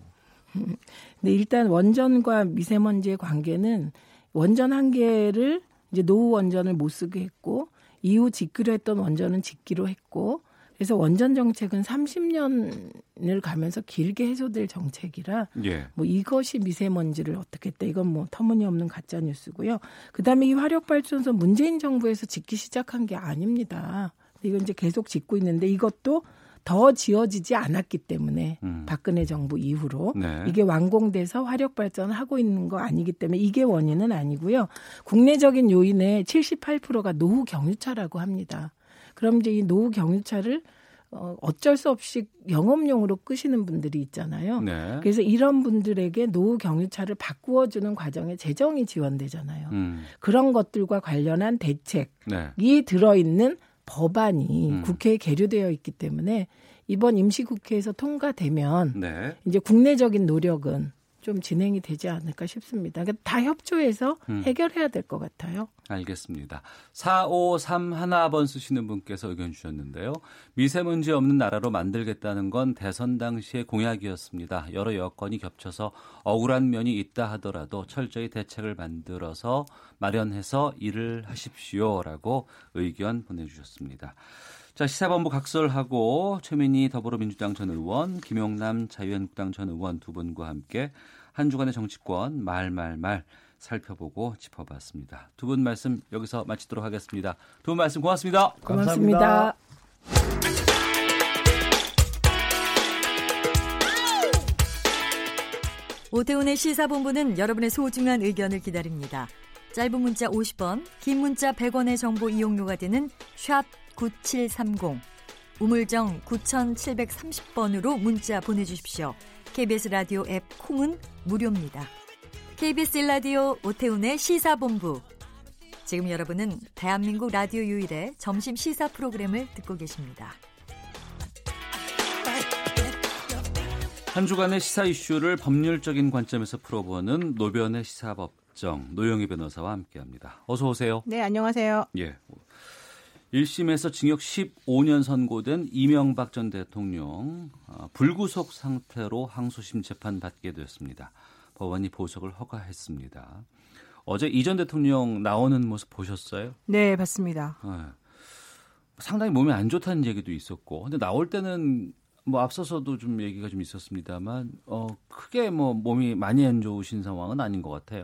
근데 일단 원전과 미세먼지의 관계는 원전 한 개를 이제 노후 원전을 못 쓰게 했고 이후 짓기로 했던 원전은 짓기로 했고 그래서 원전 정책은 삼십 년을 가면서 길게 해소될 정책이라 예. 뭐 이것이 미세먼지를 어떻게 했다. 이건 뭐 터무니없는 가짜 뉴스고요. 그다음에 이 화력 발전소 문재인 정부에서 짓기 시작한 게 아닙니다. 이건 이제 계속 짓고 있는데 이것도 더 지어지지 않았기 때문에 음. 박근혜 정부 이후로 네. 이게 완공돼서 화력발전을 하고 있는 거 아니기 때문에 이게 원인은 아니고요. 국내적인 요인의 칠십팔 퍼센트가 노후 경유차라고 합니다. 그럼 이제 이 노후 경유차를 어쩔 수 없이 영업용으로 끄시는 분들이 있잖아요. 네. 그래서 이런 분들에게 노후 경유차를 바꾸어주는 과정에 재정이 지원되잖아요. 음. 그런 것들과 관련한 대책이 네. 들어있는 법안이 음. 국회에 계류되어 있기 때문에 이번 임시국회에서 통과되면 네. 이제 국내적인 노력은 좀 진행이 되지 않을까 싶습니다. 그러니까 다 협조해서 음. 해결해야 될 것 같아요. 알겠습니다. 사오삼일 번 쓰시는 분께서 의견 주셨는데요. 미세먼지 없는 나라로 만들겠다는 건 대선 당시의 공약이었습니다. 여러 여건이 겹쳐서 억울한 면이 있다 하더라도 철저히 대책을 만들어서 마련해서 일을 하십시오라고 의견 보내주셨습니다. 자, 시사본부 각설하고 최민희 더불어민주당 전 의원, 김용남 자유한국당 전 의원 두 분과 함께 한 주간의 정치권 말말말 살펴보고 짚어봤습니다. 두 분 말씀 여기서 마치도록 하겠습니다. 두 분 말씀 고맙습니다. 고맙습니다. 감사합니다. 오태훈의 시사본부는 여러분의 소중한 의견을 기다립니다. 짧은 문자 오십 원, 긴 문자 백 원의 정보 이용료가 되는 샵 구칠삼공, 우물정 구칠삼공 번으로 문자 보내주십시오. 케이비에스 라디오 앱 콩은 무료입니다. 케이비에스 일 라디오 오태훈의 시사본부. 지금 여러분은 대한민국 라디오 유일의 점심 시사 프로그램을 듣고 계십니다. 한 주간의 시사 이슈를 법률적인 관점에서 풀어보는 노변의 시사법정, 노영희 변호사와 함께합니다. 어서 오세요. 네, 안녕하세요. 예. 일 심에서 징역 십오 년 선고된 이명박 전 대통령 불구속 상태로 항소심 재판 받게 되었습니다. 법원이 보석을 허가했습니다. 어제 이 전 대통령 나오는 모습 보셨어요? 네, 봤습니다. 네. 상당히 몸이 안 좋다는 얘기도 있었고, 근데 나올 때는 뭐 앞서서도 좀 얘기가 좀 있었습니다만, 어, 크게 뭐 몸이 많이 안 좋으신 상황은 아닌 것 같아요.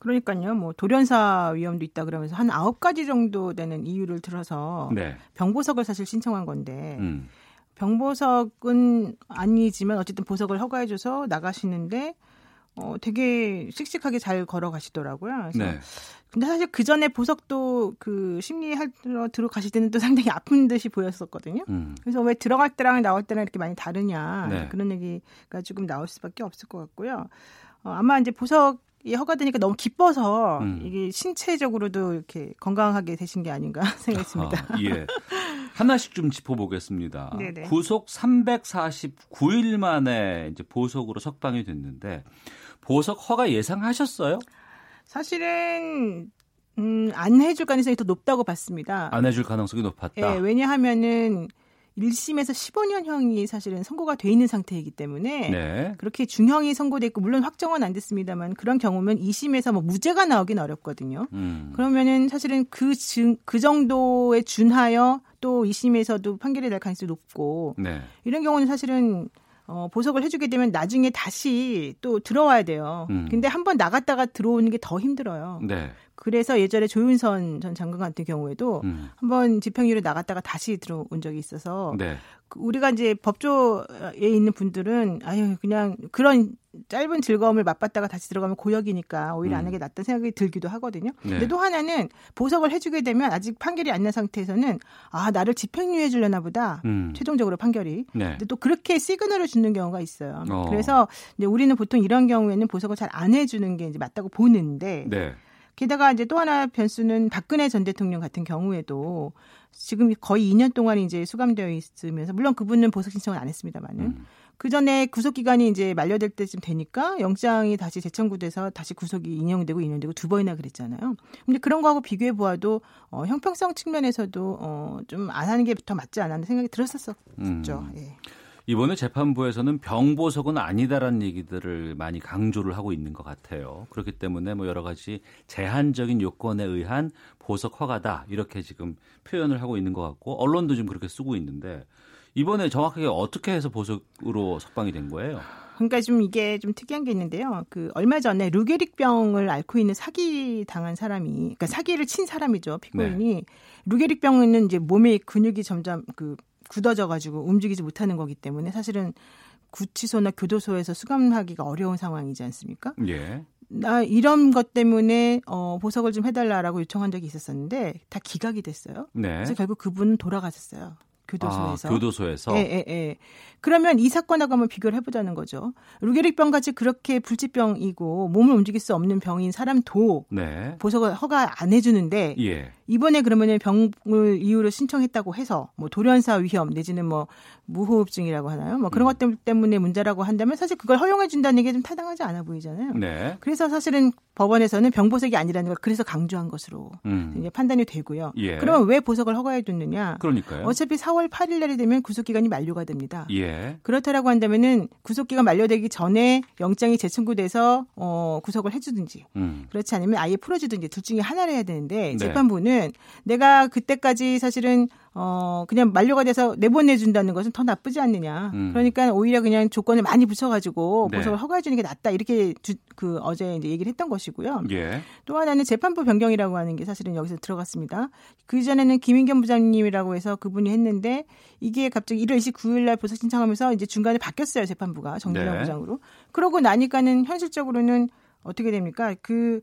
그러니까요. 뭐 돌연사 위험도 있다 그러면서 한 아홉 가지 정도 되는 이유를 들어서 네. 병보석을 사실 신청한 건데 음. 병보석은 아니지만 어쨌든 보석을 허가해줘서 나가시는데 어, 되게 씩씩하게 잘 걸어가시더라고요. 그래서 네. 근데 사실 그 전에 보석도 그 심리하러 들어가실 때는 또 상당히 아픈 듯이 보였었거든요. 음. 그래서 왜 들어갈 때랑 나올 때랑 이렇게 많이 다르냐 네. 그런 얘기가 조금 나올 수밖에 없을 것 같고요. 어, 아마 이제 보석 이 허가되니까 너무 기뻐서 음. 이게 신체적으로도 이렇게 건강하게 되신 게 아닌가 생각했습니다. 아, 예. 하나씩 좀 짚어보겠습니다. 네네. 구속 삼백사십구 일 만에 이제 보석으로 석방이 됐는데 보석 허가 예상하셨어요? 사실은 음, 안 해줄 가능성이 더 높다고 봤습니다. 안 해줄 가능성이 높았다. 예, 왜냐하면은 일 심에서 십오 년형이 사실은 선고가 돼 있는 상태이기 때문에 네. 그렇게 중형이 선고됐고 물론 확정은 안 됐습니다만 그런 경우면 이 심에서 뭐 무죄가 나오긴 어렵거든요. 음. 그러면은 사실은 그, 증, 그 정도에 준하여 또 이 심에서도 판결이 날 가능성이 높고 네. 이런 경우는 사실은 어, 보석을 해주게 되면 나중에 다시 또 들어와야 돼요. 음. 근데 한번 나갔다가 들어오는 게 더 힘들어요. 네. 그래서 예전에 조윤선 전 장관 같은 경우에도 음. 한번 집행유예 나갔다가 다시 들어온 적이 있어서 네. 우리가 이제 법조에 있는 분들은 아유 그냥 그런 짧은 즐거움을 맛봤다가 다시 들어가면 고역이니까 오히려 음. 안 하는 게 낫다는 생각이 들기도 하거든요. 네. 근데 또 하나는 보석을 해주게 되면 아직 판결이 안 난 상태에서는 아 나를 집행유예 주려나 보다. 음. 최종적으로 판결이. 네. 근데 또 그렇게 시그널을 주는 경우가 있어요. 어. 그래서 이제 우리는 보통 이런 경우에는 보석을 잘 안 해주는 게 이제 맞다고 보는데 네. 게다가 이제 또 하나 변수는 박근혜 전 대통령 같은 경우에도 지금 거의 이 년 동안 이제 수감되어 있으면서 물론 그분은 보석 신청은 안 했습니다만은. 음. 그 전에 구속 기간이 이제 만료될 때쯤 되니까 영장이 다시 재청구돼서 다시 구속이 인용되고 인용되고 두 번이나 그랬잖아요. 근데 그런 거하고 비교해 보아도 어, 형평성 측면에서도 어, 좀 안 하는 게 더 맞지 않았나 생각이 들었었죠. 음. 예. 이번에 재판부에서는 병보석은 아니다라는 얘기들을 많이 강조를 하고 있는 것 같아요. 그렇기 때문에 뭐 여러 가지 제한적인 요건에 의한 보석 허가다 이렇게 지금 표현을 하고 있는 것 같고 언론도 지금 그렇게 쓰고 있는데 이번에 정확하게 어떻게 해서 보석으로 석방이 된 거예요? 그러니까 좀 이게 좀 특이한 게 있는데요. 그 얼마 전에 루게릭병을 앓고 있는 사기 당한 사람이, 그러니까 사기를 친 사람이죠 피고인이 네. 루게릭병은 이제 몸의 근육이 점점 그 굳어져가지고 움직이지 못하는 거기 때문에 사실은 구치소나 교도소에서 수감하기가 어려운 상황이지 않습니까? 예. 나 이런 것 때문에 어, 보석을 좀 해달라라고 요청한 적이 있었었는데 다 기각이 됐어요. 네. 그래서 결국 그분은 돌아가셨어요. 교도소에서. 아, 교도소에서. 예, 예, 예. 그러면 이 사건하고 한번 비교를 해보자는 거죠. 루게릭병 같이 그렇게 불치병이고 몸을 움직일 수 없는 병인 사람도 네. 보석을 허가 안 해주는데 예. 이번에 그러면 병을 이유로 신청했다고 해서 뭐 돌연사 위험 내지는 뭐 무호흡증이라고 하나요? 뭐 그런 음. 것 때문에 문제라고 한다면 사실 그걸 허용해준다는 게 좀 타당하지 않아 보이잖아요. 네. 그래서 사실은 법원에서는 병보석이 아니라는 걸 그래서 강조한 것으로 음. 이제 판단이 되고요. 예. 그러면 왜 보석을 허가해줬느냐? 그러니까요. 어차피 사월 팔일 날이 되면 구속기간이 만료가 됩니다. 예. 그렇다라고 한다면은 구속기간 만료되기 전에 영장이 재청구돼서 어, 구속을 해주든지 음. 그렇지 않으면 아예 풀어주든지 둘 중에 하나를 해야 되는데 네. 재판부는 내가 그때까지 사실은 어, 그냥 만료가 돼서 내보내준다는 것은 더 나쁘지 않느냐. 음. 그러니까 오히려 그냥 조건을 많이 붙여가지고 보석을 네. 허가해주는 게 낫다. 이렇게 주, 그 어제 이제 얘기를 했던 것이고요. 예. 또 하나는 재판부 변경이라고 하는 게 사실은 여기서 들어갔습니다. 그 전에는 김인겸 부장님이라고 해서 그분이 했는데 이게 갑자기 일월 이십구일 날 보석 신청하면서 이제 중간에 바뀌었어요. 재판부가 정두언 네. 부장으로. 그러고 나니까는 현실적으로는 어떻게 됩니까? 그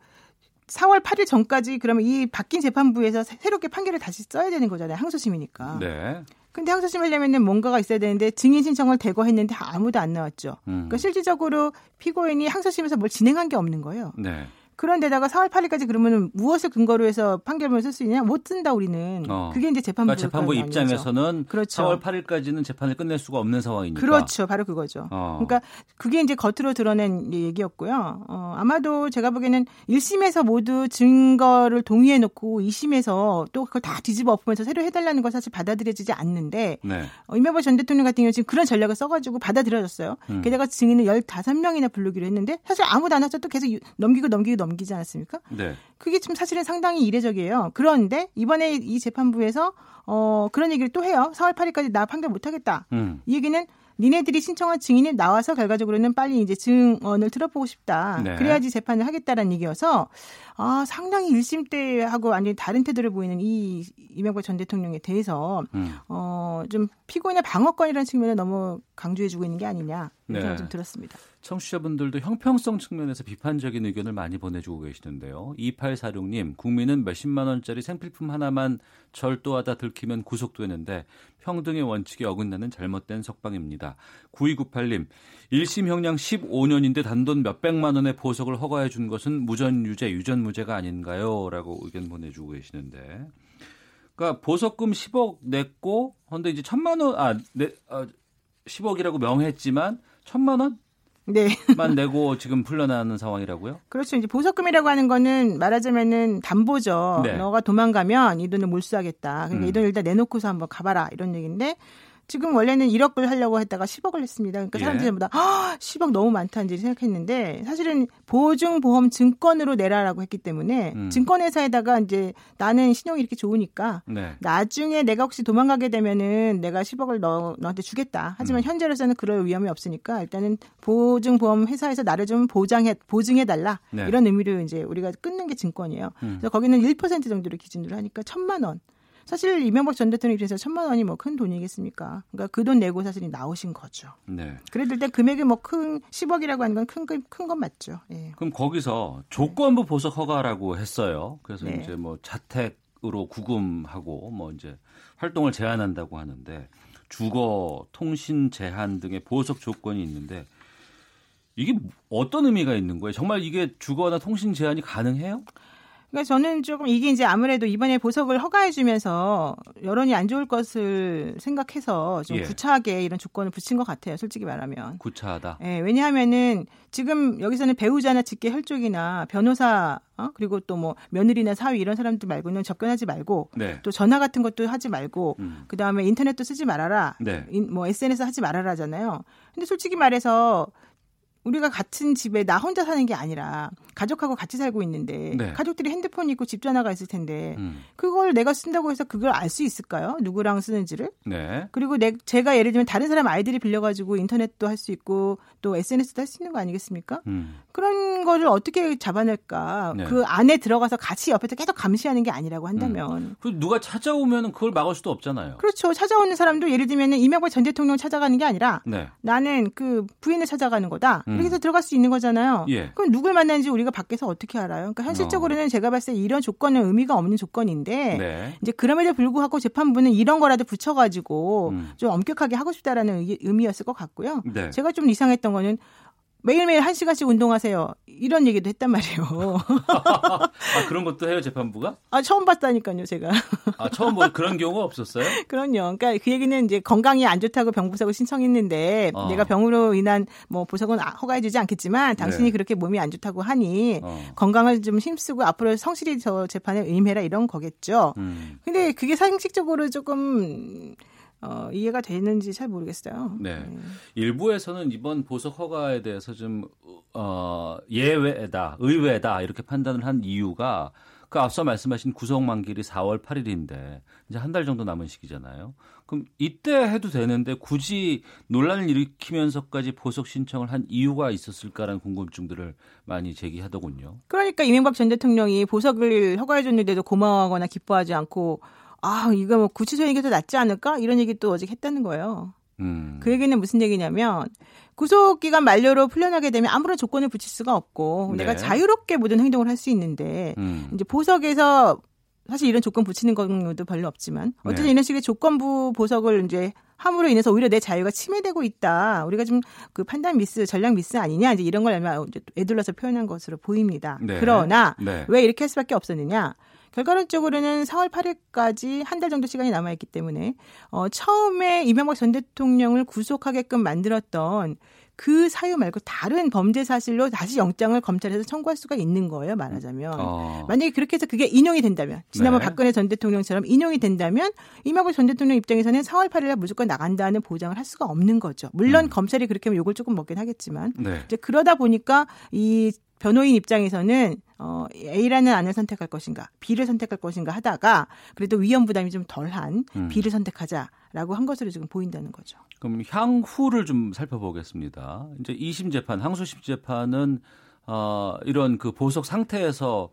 사월 팔일 전까지 그러면 이 바뀐 재판부에서 새롭게 판결을 다시 써야 되는 거잖아요. 항소심이니까. 네. 근데 항소심 하려면 뭔가가 있어야 되는데 증인 신청을 대거 했는데 아무도 안 나왔죠. 음. 그러니까 실질적으로 피고인이 항소심에서 뭘 진행한 게 없는 거예요. 네. 그런데다가 사월 팔일까지 그러면 무엇을 근거로 해서 판결문을 쓸 수 있냐? 못 쓴다 우리는. 어. 그게 이제 재판부, 그러니까 재판부 입장에서는 그렇죠. 사월 팔일까지는 재판을 끝낼 수가 없는 상황이니까. 그렇죠. 바로 그거죠. 어. 그러니까 그게 이제 겉으로 드러낸 얘기였고요. 어, 아마도 제가 보기에는 일 심에서 모두 증거를 동의해놓고 이 심에서 또 그걸 다 뒤집어 엎으면서 새로 해달라는 건 사실 받아들여지지 않는데 네. 어, 이명박 전 대통령 같은 경우는 지금 그런 전략을 써가지고 받아들여졌어요. 음. 게다가 증인을 열다섯 명이나 부르기로 했는데 사실 아무도 안 하죠. 또 계속 넘기고 넘기고 넘기고 넘기지 않았습니까? 네. 그게 지금 사실은 상당히 이례적이에요. 그런데 이번에 이 재판부에서 어, 그런 얘기를 또 해요. 사월 팔일까지 나 판결 못하겠다. 음. 이 얘기는 니네들이 신청한 증인이 나와서 결과적으로는 빨리 이제 증언을 들어보고 싶다. 네. 그래야지 재판을 하겠다라는 얘기여서 아, 상당히 일 심 때하고 완전히 다른 태도를 보이는 이 이명박 전 대통령에 대해서 음. 어, 좀 피고인의 방어권이라는 측면을 너무 강조해주고 있는 게 아니냐 이런 생각이 네. 좀 들었습니다. 청취자분들도 형평성 측면에서 비판적인 의견을 많이 보내주고 계시는데요. 이팔사육 님, 국민은 몇십만 원짜리 생필품 하나만 절도하다 들키면 구속되는데 평등의 원칙에 어긋나는 잘못된 석방입니다. 구이구팔 님, 일 심 형량 십오 년인데 단돈 몇백만 원의 보석을 허가해 준 것은 무전유죄, 유전무죄가 아닌가요? 라고 의견 보내주고 계시는데. 그러니까 보석금 십억 냈고, 근데 이제 천만 원, 아, 네, 아 십억이라고 명했지만 천만 원? 네. 만 내고 지금 풀려나는 상황이라고요? 그렇죠. 이제 보석금이라고 하는 거는 말하자면은 담보죠. 네. 너가 도망가면 이 돈을 몰수하겠다. 그러니까 음. 이 돈을 일단 내놓고서 한번 가봐라. 이런 얘기인데 지금 원래는 일억을 하려고 했다가 십억을 했습니다. 그러니까 사람들이 전부 다 예. 십억 너무 많다 이제 생각했는데 사실은 보증보험 증권으로 내라라고 했기 때문에 음. 증권회사에다가 이제 나는 신용이 이렇게 좋으니까 네. 나중에 내가 혹시 도망가게 되면은 내가 십억을 너, 너한테 주겠다. 하지만 음. 현재로서는 그럴 위험이 없으니까 일단은 보증보험 회사에서 나를 좀 보장해 보증해달라 네. 이런 의미로 이제 우리가 끊는 게 증권이에요. 음. 그래서 거기는 일 퍼센트 정도를 기준으로 하니까 천만 원. 사실 이명박 전 대통령 입장에서 천만 원이 뭐 큰 돈이겠습니까? 그러니까 그 돈 내고 사실 나오신 거죠. 네. 그래도 일단 금액이 뭐 큰 십억이라고 하는 건 큰 큰 건 맞죠. 예. 그럼 거기서 조건부 보석 허가라고 했어요. 그래서 네. 이제 뭐 자택으로 구금하고 뭐 이제 활동을 제한한다고 하는데 주거, 통신 제한 등의 보석 조건이 있는데 이게 어떤 의미가 있는 거예요? 정말 이게 주거나 통신 제한이 가능해요? 그러니까 저는 조금 이게 이제 아무래도 이번에 보석을 허가해주면서 여론이 안 좋을 것을 생각해서 좀 예. 구차하게 이런 조건을 붙인 것 같아요. 솔직히 말하면. 구차하다. 예, 왜냐하면은 지금 여기서는 배우자나 직계 혈족이나 변호사 어? 그리고 또 뭐 며느리나 사위 이런 사람들 말고는 접견하지 말고 네. 또 전화 같은 것도 하지 말고 음. 그 다음에 인터넷도 쓰지 말아라. 네. 인, 뭐 에스엔에스 하지 말아라잖아요. 근데 솔직히 말해서 우리가 같은 집에 나 혼자 사는 게 아니라 가족하고 같이 살고 있는데 네. 가족들이 핸드폰이 있고 집 전화가 있을 텐데 음. 그걸 내가 쓴다고 해서 그걸 알 수 있을까요? 누구랑 쓰는지를. 네. 그리고 내, 제가 예를 들면 다른 사람 아이들이 빌려가지고 인터넷도 할 수 있고 또 에스엔에스도 할 수 있는 거 아니겠습니까? 음. 그런 거를 어떻게 잡아낼까? 네. 그 안에 들어가서 같이 옆에서 계속 감시하는 게 아니라고 한다면. 음. 누가 찾아오면 그걸 막을 수도 없잖아요. 그렇죠. 찾아오는 사람도 예를 들면 이명박 전 대통령 찾아가는 게 아니라 네. 나는 그 부인을 찾아가는 거다. 음. 이렇게 해서 들어갈 수 있는 거잖아요. 예. 그럼 누굴 만나는지 우리가 밖에서 어떻게 알아요? 그러니까 현실적으로는 어. 제가 봤을 때 이런 조건은 의미가 없는 조건인데 네. 이제 그럼에도 불구하고 재판부는 이런 거라도 붙여가지고 음. 좀 엄격하게 하고 싶다라는 의, 의미였을 것 같고요. 네. 제가 좀 이상했던 거는 매일매일 한 시간씩 운동하세요. 이런 얘기도 했단 말이에요. 아, 그런 것도 해요, 재판부가? 아, 처음 봤다니까요, 제가. 아, 처음 뭐 그런 경우가 없었어요? 그럼요. 그러니까 그 얘기는 이제 건강이 안 좋다고 병보석을 신청했는데 어. 내가 병으로 인한 뭐 보석은 허가해주지 않겠지만 당신이 네. 그렇게 몸이 안 좋다고 하니 어. 건강을 좀 힘쓰고 앞으로 성실히 저 재판에 임해라 이런 거겠죠. 음. 근데 그게 상식적으로 조금... 어, 이해가 되는지 잘 모르겠어요. 네. 네. 일부에서는 이번 보석 허가에 대해서 좀 어, 예외다, 의외다 이렇게 판단을 한 이유가 그 앞서 말씀하신 구속 만기일이 사월 팔일인데 이제 한 달 정도 남은 시기잖아요. 그럼 이때 해도 되는데 굳이 논란을 일으키면서까지 보석 신청을 한 이유가 있었을까라는 궁금증들을 많이 제기하더군요. 그러니까 이명박 전 대통령이 보석을 허가해 줬는데도 고마워하거나 기뻐하지 않고 아, 이거 뭐 구치소에 이게 더 낫지 않을까? 이런 얘기 또 어제 했다는 거예요. 음. 그 얘기는 무슨 얘기냐면 구속기간 만료로 풀려나게 되면 아무런 조건을 붙일 수가 없고 네. 내가 자유롭게 모든 행동을 할 수 있는데 음. 이제 보석에서 사실 이런 조건 붙이는 경우도 별로 없지만 어쨌든 네. 이런 식의 조건부 보석을 이제 함으로 인해서 오히려 내 자유가 침해되고 있다. 우리가 좀 그 판단 미스, 전략 미스 아니냐 이제 이런 걸 얼마 애둘러서 표현한 것으로 보입니다. 네. 그러나 네. 왜 이렇게 할 수밖에 없었느냐? 결과론적으로는 사월 팔일까지 한 달 정도 시간이 남아있기 때문에 어, 처음에 이명박 전 대통령을 구속하게끔 만들었던 그 사유 말고 다른 범죄 사실로 다시 영장을 검찰에서 청구할 수가 있는 거예요. 말하자면. 어. 만약에 그렇게 해서 그게 인용이 된다면 지난번 네. 박근혜 전 대통령처럼 인용이 된다면 이명박 전 대통령 입장에서는 사월 팔일에 무조건 나간다는 보장을 할 수가 없는 거죠. 물론 음. 검찰이 그렇게 하면 욕을 조금 먹긴 하겠지만 네. 이제 그러다 보니까 이 변호인 입장에서는 어, A라는 안을 선택할 것인가 B를 선택할 것인가 하다가 그래도 위험 부담이 좀 덜한 음. B를 선택하자라고 한 것으로 지금 보인다는 거죠. 그럼 향후를 좀 살펴보겠습니다. 이제 이심 재판, 항소심 재판은 어, 이런 그 보석 상태에서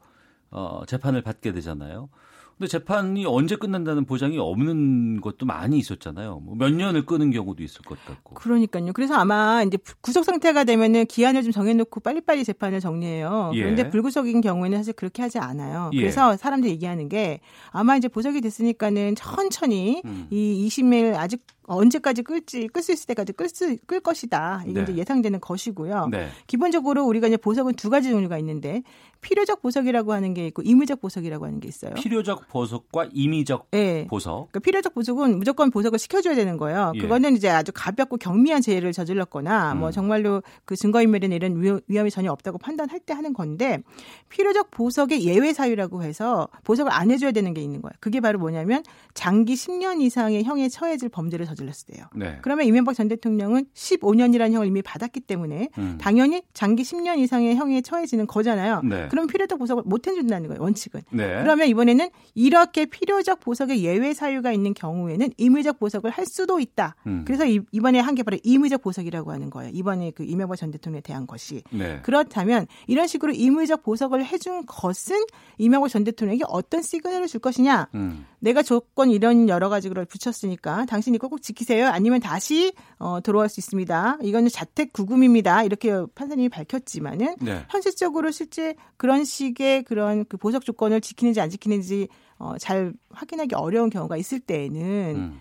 어, 재판을 받게 되잖아요. 근데 재판이 언제 끝난다는 보장이 없는 것도 많이 있었잖아요. 몇 년을 끄는 경우도 있을 것 같고. 그러니까요. 그래서 아마 이제 구속 상태가 되면은 기한을 좀 정해놓고 빨리빨리 재판을 정리해요. 예. 그런데 불구속인 경우에는 사실 그렇게 하지 않아요. 예. 그래서 사람들이 얘기하는 게 아마 이제 보석이 됐으니까는 천천히 음. 이 이십 일 아직 언제까지 끌지 끌 수 있을 때까지 끌 수, 끌 것이다. 이게 네. 이제 예상되는 것이고요. 네. 기본적으로 우리가 이제 보석은 두 가지 종류가 있는데 필요적 보석이라고 하는 게 있고 임의적 보석이라고 하는 게 있어요. 필요적 보석과 임의적 네. 보석. 그러니까 필요적 보석은 무조건 보석을 시켜줘야 되는 거예요. 예. 그거는 이제 아주 가볍고 경미한 죄를 저질렀거나 음. 뭐 정말로 그 증거인멸이나 이런 위험이 전혀 없다고 판단할 때 하는 건데 필요적 보석의 예외 사유라고 해서 보석을 안 해줘야 되는 게 있는 거예요. 그게 바로 뭐냐면 장기 십 년 이상의 형에 처해질 범죄를 저질렀을 때요. 네. 그러면 이명박 전 대통령은 십오 년이라는 형을 이미 받았기 때문에 음. 당연히 장기 십 년 이상의 형에 처해지는 거잖아요. 네. 그럼 필요적 보석을 못 해준다는 거예요. 원칙은. 네. 그러면 이번에는 이렇게 필요적 보석의 예외 사유가 있는 경우에는 임의적 보석을 할 수도 있다. 음. 그래서 이, 이번에 한 게 바로 임의적 보석이라고 하는 거예요. 이번에 그 이명박 전 대통령에 대한 것이. 네. 그렇다면 이런 식으로 임의적 보석을 해준 것은 이명박 전 대통령에게 어떤 시그널을 줄 것이냐. 음. 내가 조건 이런 여러 가지 걸 붙였으니까 당신이 꼭 지키세요. 아니면 다시 어, 들어올 수 있습니다. 이거는 자택 구금입니다. 이렇게 판사님이 밝혔지만은 네. 현실적으로 실제 그런 식의 그런 그 보석 조건을 지키는지 안 지키는지 어, 잘 확인하기 어려운 경우가 있을 때에는 음.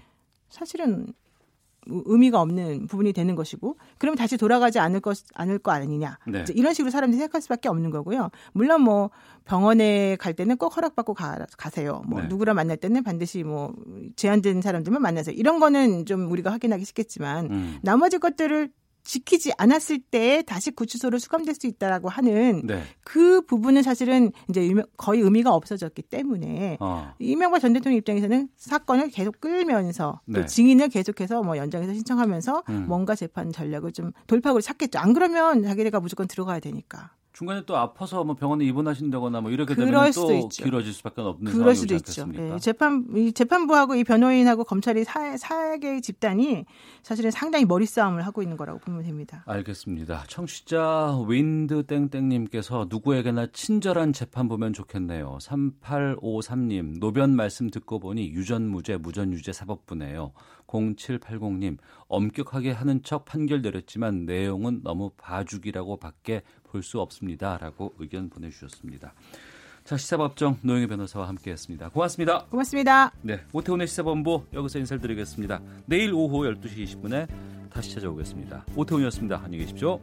사실은 의미가 없는 부분이 되는 것이고 그러면 다시 돌아가지 않을 것 않을 거 아니냐. 네. 이런 식으로 사람들이 생각할 수밖에 없는 거고요. 물론 뭐 병원에 갈 때는 꼭 허락받고 가, 가세요. 뭐 네. 누구랑 만날 때는 반드시 뭐 제한된 사람들만 만나세요. 이런 거는 좀 우리가 확인하기 쉽겠지만 음. 나머지 것들을 지키지 않았을 때 다시 구치소로 수감될 수 있다라고 하는 네. 그 부분은 사실은 이제 거의 의미가 없어졌기 때문에 어. 이명박 전 대통령 입장에서는 사건을 계속 끌면서 네. 또 증인을 계속해서 뭐 연장해서 신청하면서 음. 뭔가 재판 전략을 좀 돌파구를 찾겠죠. 안 그러면 자기네가 무조건 들어가야 되니까. 중간에 또 아파서 뭐 병원에 입원하신다거나 뭐 이렇게 되면 또 있죠. 길어질 수밖에 없는 상황이 오지 않겠습니까? 네. 재판, 이 재판부하고 이 변호인하고 검찰이 사, 사개의 집단이 사실은 상당히 머리싸움을 하고 있는 거라고 보면 됩니다. 알겠습니다. 청취자 윈드땡땡님께서 누구에게나 친절한 재판 보면 좋겠네요. 삼팔오삼님 노변 말씀 듣고 보니 유전무죄 무전유죄 사법부네요. 공칠팔공님 엄격하게 하는 척 판결 내렸지만 내용은 너무 봐주기라고 밖에 볼 수 없습니다라고 의견 보내주셨습니다. 자, 시사법정 노영희 변호사와 함께했습니다. 고맙습니다. 고맙습니다. 네, 오태훈의 시사본부 여기서 인사드리겠습니다. 내일 오후 열두 시 이십 분에 다시 찾아오겠습니다. 오태훈이었습니다. 안녕히 계십시오.